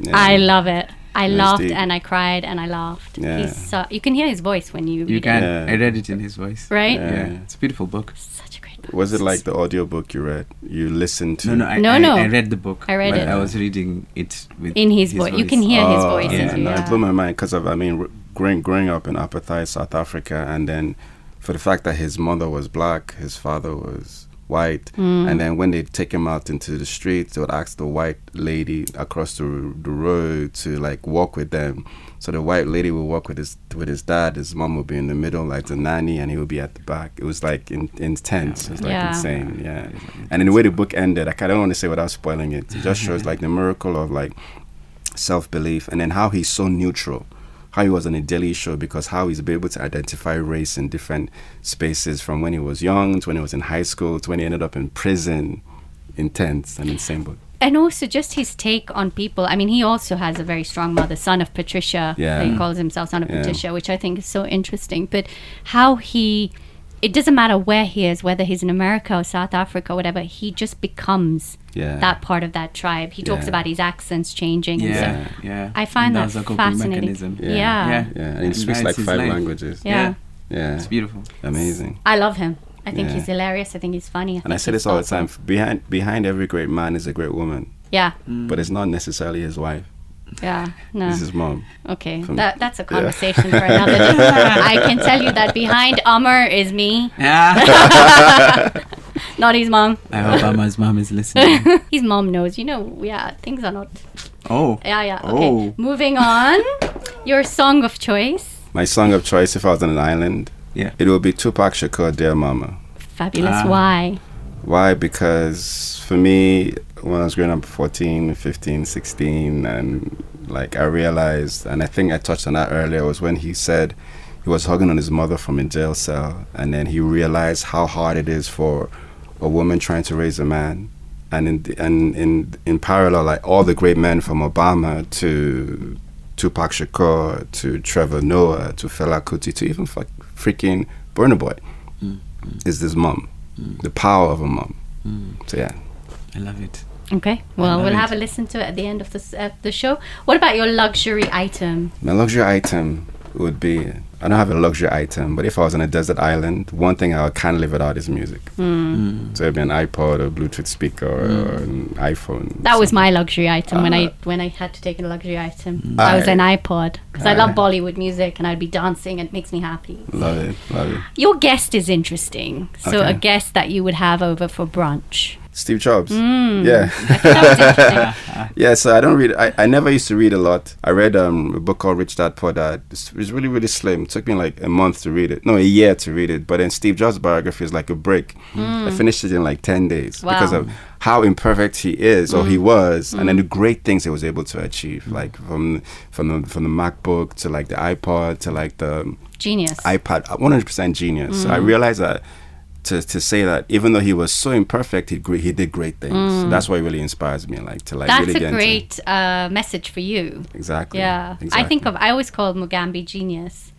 Yeah. I love it. I That's laughed deep. and I cried and I laughed. Yeah. He's so, you can hear his voice when you read You can. It. Yeah. I read it in his voice. Right? Yeah. yeah. It's a beautiful book. Such a great book. Was it like the audiobook you read? You listened to? No, no. I, no, I, no. I, I read the book. I read but it. I was reading it with in his, his vo- voice. You can hear oh, his voice. Yeah. yeah. No, it blew my mind because, I mean, r- growing, growing up in apartheid South Africa and then for the fact that his mother was black, his father was white, mm. and then when they'd take him out into the streets, they would ask the white lady across the, the road to like walk with them. So the white lady would walk with his with his dad, his mom would be in the middle like the nanny, and he would be at the back. It was like in, intense, it was like yeah. insane, yeah. And in the way the book ended, like, I don't want to say without spoiling it, it just shows like the miracle of like self-belief, and then how he's so neutral, how he was on a daily show, because how he's been able to identify race in different spaces from when he was young to when he was in high school to when he ended up in prison. Intense and insane book. And also just his take on people. I mean, he also has a very strong mother, son of Patricia. Yeah. He calls himself son of yeah. Patricia, which I think is so interesting. But how he, it doesn't matter where he is, whether he's in America or South Africa or whatever, he just becomes yeah. that part of that tribe. He yeah. talks about his accents changing. Yeah, and so yeah. I find and that fascinating. Mechanism. Yeah. Yeah. yeah, yeah. And he speaks like five life. languages. Yeah. yeah, yeah. It's beautiful. Amazing. I love him. I think yeah. he's hilarious. I think he's funny. I and think I say this all the time. Behind behind every great man is a great woman. Yeah. Mm. But it's not necessarily his wife. Yeah. No. It's his mom. Okay. From that that's a conversation yeah. for another day. I can tell you that behind Amar is me. Yeah. Not his mom. I hope Amar's mom is listening. His mom knows. You know, yeah, things are not. Oh. Yeah, yeah. Okay. Oh. Moving on. Your song of choice. My song of choice, if I was on an island. Yeah. It will be Tupac Shakur, Dear Mama. Fabulous. Ah. Why? Why? Because for me, when I was growing up, fourteen, fifteen, sixteen, and like I realized, and I think I touched on that earlier, was when he said he was hugging on his mother from a jail cell, and then he realized how hard it is for a woman trying to raise a man. And in, and in, in parallel, like all the great men from Obama to Tupac Shakur, to Trevor Noah, to Fela Kuti, to even fuck freaking Burna Boy mm, mm. is this mom, mm. the power of a mom. Mm. So yeah, I love it. Okay, well, we'll it. have a listen to it at the end of this uh, the show. What about your luxury item? My luxury item would be, I don't have a luxury item, but if I was on a desert island, one thing I can't live without is music. Mm. Mm. So it'd be an iPod or Bluetooth speaker or, mm. or an iPhone. That was my luxury item uh, when I when I had to take a luxury item. I, I was an iPod because I, I love Bollywood music and I'd be dancing and it makes me happy. Love it, love it. Your guest is interesting. So okay. a guest that you would have over for brunch. Steve Jobs. Mm. Yeah. I think that was interesting. Yeah, so I don't read, I, I never used to read a lot. I read um, a book called Rich Dad Poor Dad. It's, it's really, really slim. It took me like a month to read it. No, a year to read it. But then Steve Jobs' biography is like a break. Mm. I finished it in like ten days wow. because of how imperfect he is or mm. he was, mm. and then the great things he was able to achieve, like from, from, the, from the MacBook to like the iPod to like the genius. iPad. one hundred percent genius. Mm. So I realized that To, to say that even though he was so imperfect, he, he did great things. Mm. That's what really inspires me. Like to like. That's really a great uh, message for you. Exactly. Yeah, exactly. I think of. I always call Mugambi genius,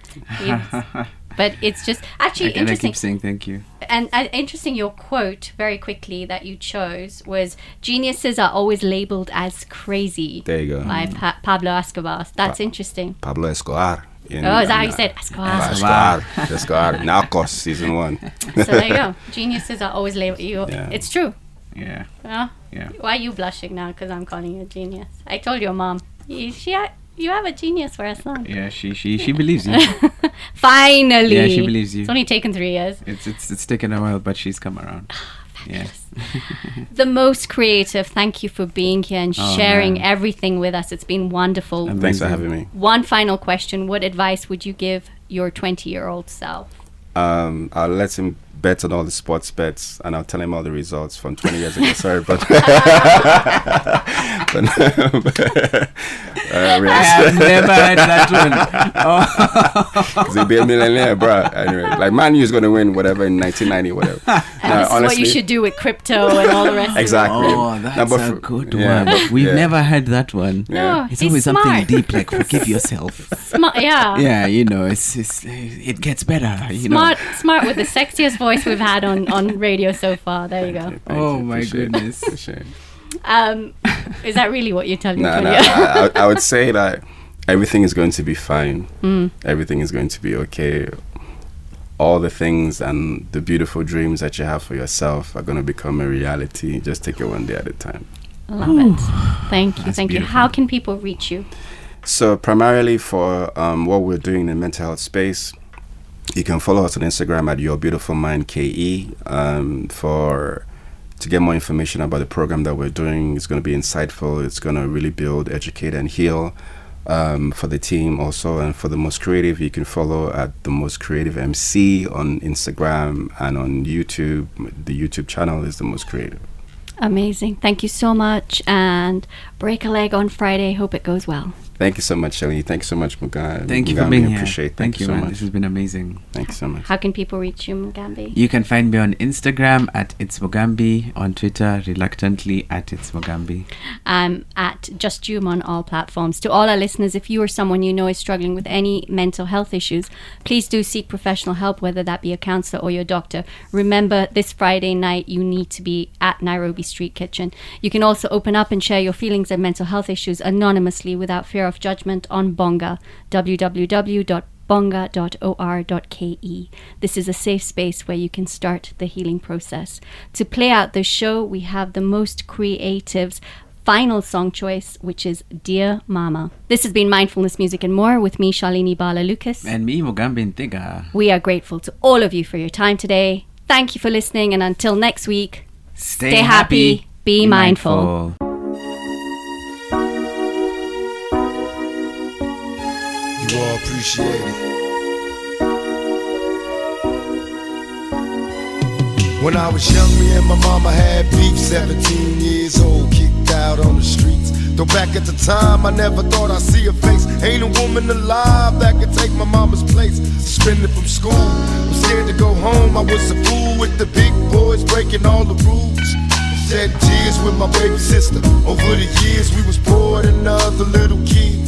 but it's just actually I can, interesting. I keep saying thank you. And uh, interesting, your quote very quickly that you chose was "Geniuses are always labeled as crazy." There you go. By mm. pa- Pablo Escobar. That's pa- interesting. Pablo Escobar. In, oh, is that um, how you said? Escobar. Escobar. Escobar. Narcos, season one. So there you go. Geniuses are always labeled. You, yeah. It's true. Yeah. Uh, yeah. Why are you blushing now? Because I'm calling you a genius. I told your mom. You, she, you have a genius for a song. Yeah, she, she, she believes you. Finally. Yeah, she believes you. It's only taken three years. It's, it's, it's taken a while, but she's come around. Yes. The Most Creative, thank you for being here and oh, sharing man. everything with us. It's been wonderful. Amazing. Thanks for having me. One final question. What advice would you give your twenty-year-old self? Um, I'll let him bet on all the sports bets and I'll tell him all the results from twenty years ago. Sorry, but... but uh, really I have never heard that one. Because oh. he'll be a millionaire, bro. Anyway, like, Man U's going to win whatever in nineteen ninety, whatever. And now, this honestly, is what you should do with crypto and all the rest exactly. of it. Oh, that's no, a for, good yeah, one. But We've yeah. never heard that one. Yeah. No, it's always smart. Something deep, like forgive yourself. Smart, yeah. Yeah, you know, it's, it's it gets better. You smart, know. Smart with the sexiest voice we've had on, on radio so far. There you go. Oh my goodness. Um, is that really what you're telling nah, me? Nah, I, I would say that everything is going to be fine. Mm. Everything is going to be okay. All the things and the beautiful dreams that you have for yourself are going to become a reality. Just take it one day at a time. Love Ooh. it. Thank you. That's Thank beautiful. you. How can people reach you? So primarily for um, what we're doing in the mental health space, You can follow us on Instagram at Your Beautiful Mind K E um, for to get more information about the program that we're doing. It's going to be insightful. It's going to really build, educate, and heal um, for the team also. And for The Most Creative, you can follow at The Most Creative M C on Instagram and on YouTube. The YouTube channel is The Most Creative. Amazing. Thank you so much. And break a leg on Friday. Hope it goes well. Thank you so much, Shalini. Thank you so much, Mugambi. Thank you Mugambi. for being here. Appreciate. Thank, Thank you so man. much. This has been amazing. Thank you so much. How can people reach you, Mugambi? You can find me on Instagram at It's Mugambi, on Twitter, reluctantly at It's Mugambi. I'm at Just Jum on all platforms. To all our listeners, if you or someone you know is struggling with any mental health issues, please do seek professional help, whether that be a counselor or your doctor. Remember, this Friday night, you need to be at Nairobi Street Kitchen. You can also open up and share your feelings and mental health issues anonymously without fear of judgment on Bonga, w w w dot bonga dot o r dot k e. This is a safe space where you can start the healing process. To play out the show, we have The Most Creative's final song choice, which is Dear Mama. This has been Mindfulness Music and More with me, Shalini Bhalla-Lucas. And me, Mugambi Nthiga. We are grateful to all of you for your time today. Thank you for listening, and until next week, stay, stay happy, happy, be, be mindful. mindful. You all appreciate it. When I was young, me and my mama had beef. Seventeen years old, kicked out on the streets. Though back at the time, I never thought I'd see her face. Ain't a woman alive that could take my mama's place. Suspended from school, I'm scared to go home. I was a fool with the big boys, breaking all the rules. Shed tears with my baby sister. Over the years, we was poorer than other little kids.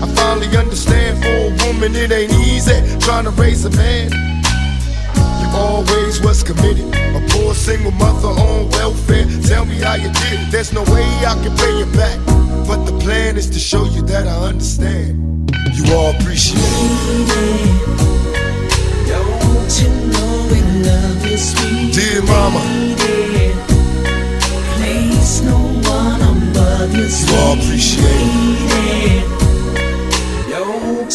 I finally understand for a woman it ain't easy trying to raise a man. You always was committed, a poor single mother on welfare. Tell me how you did it, there's no way I can pay you back. But the plan is to show you that I understand. You all appreciate it. Don't you know we love you, sweet dear mama? Place no one above you, sweet. You all appreciate it. Don't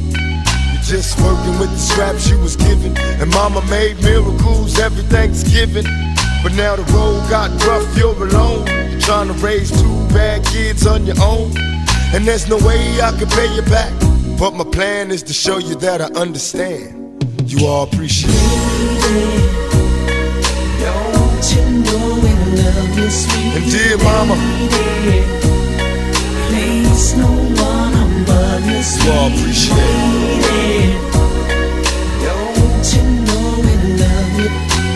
Just working with the scrap she was given, and mama made miracles every Thanksgiving. But now the road got rough, you're alone, you're trying to raise two bad kids on your own. And there's no way I can pay you back, but my plan is to show you that I understand. You all appreciate it. Don't you know we love you, sweet. And dear mama, please no one above you, sweet. You all appreciate it. Don't you know we love you.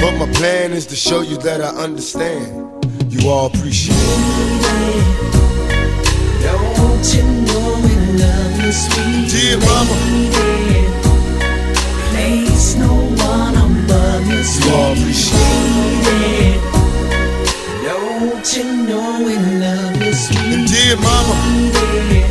but my plan is to show you that I understand. You all appreciate it. Don't you know we love you, sweet dear mama? Place no one above you, sweet. You all appreciate it. Don't you know we love you, sweet dear mama?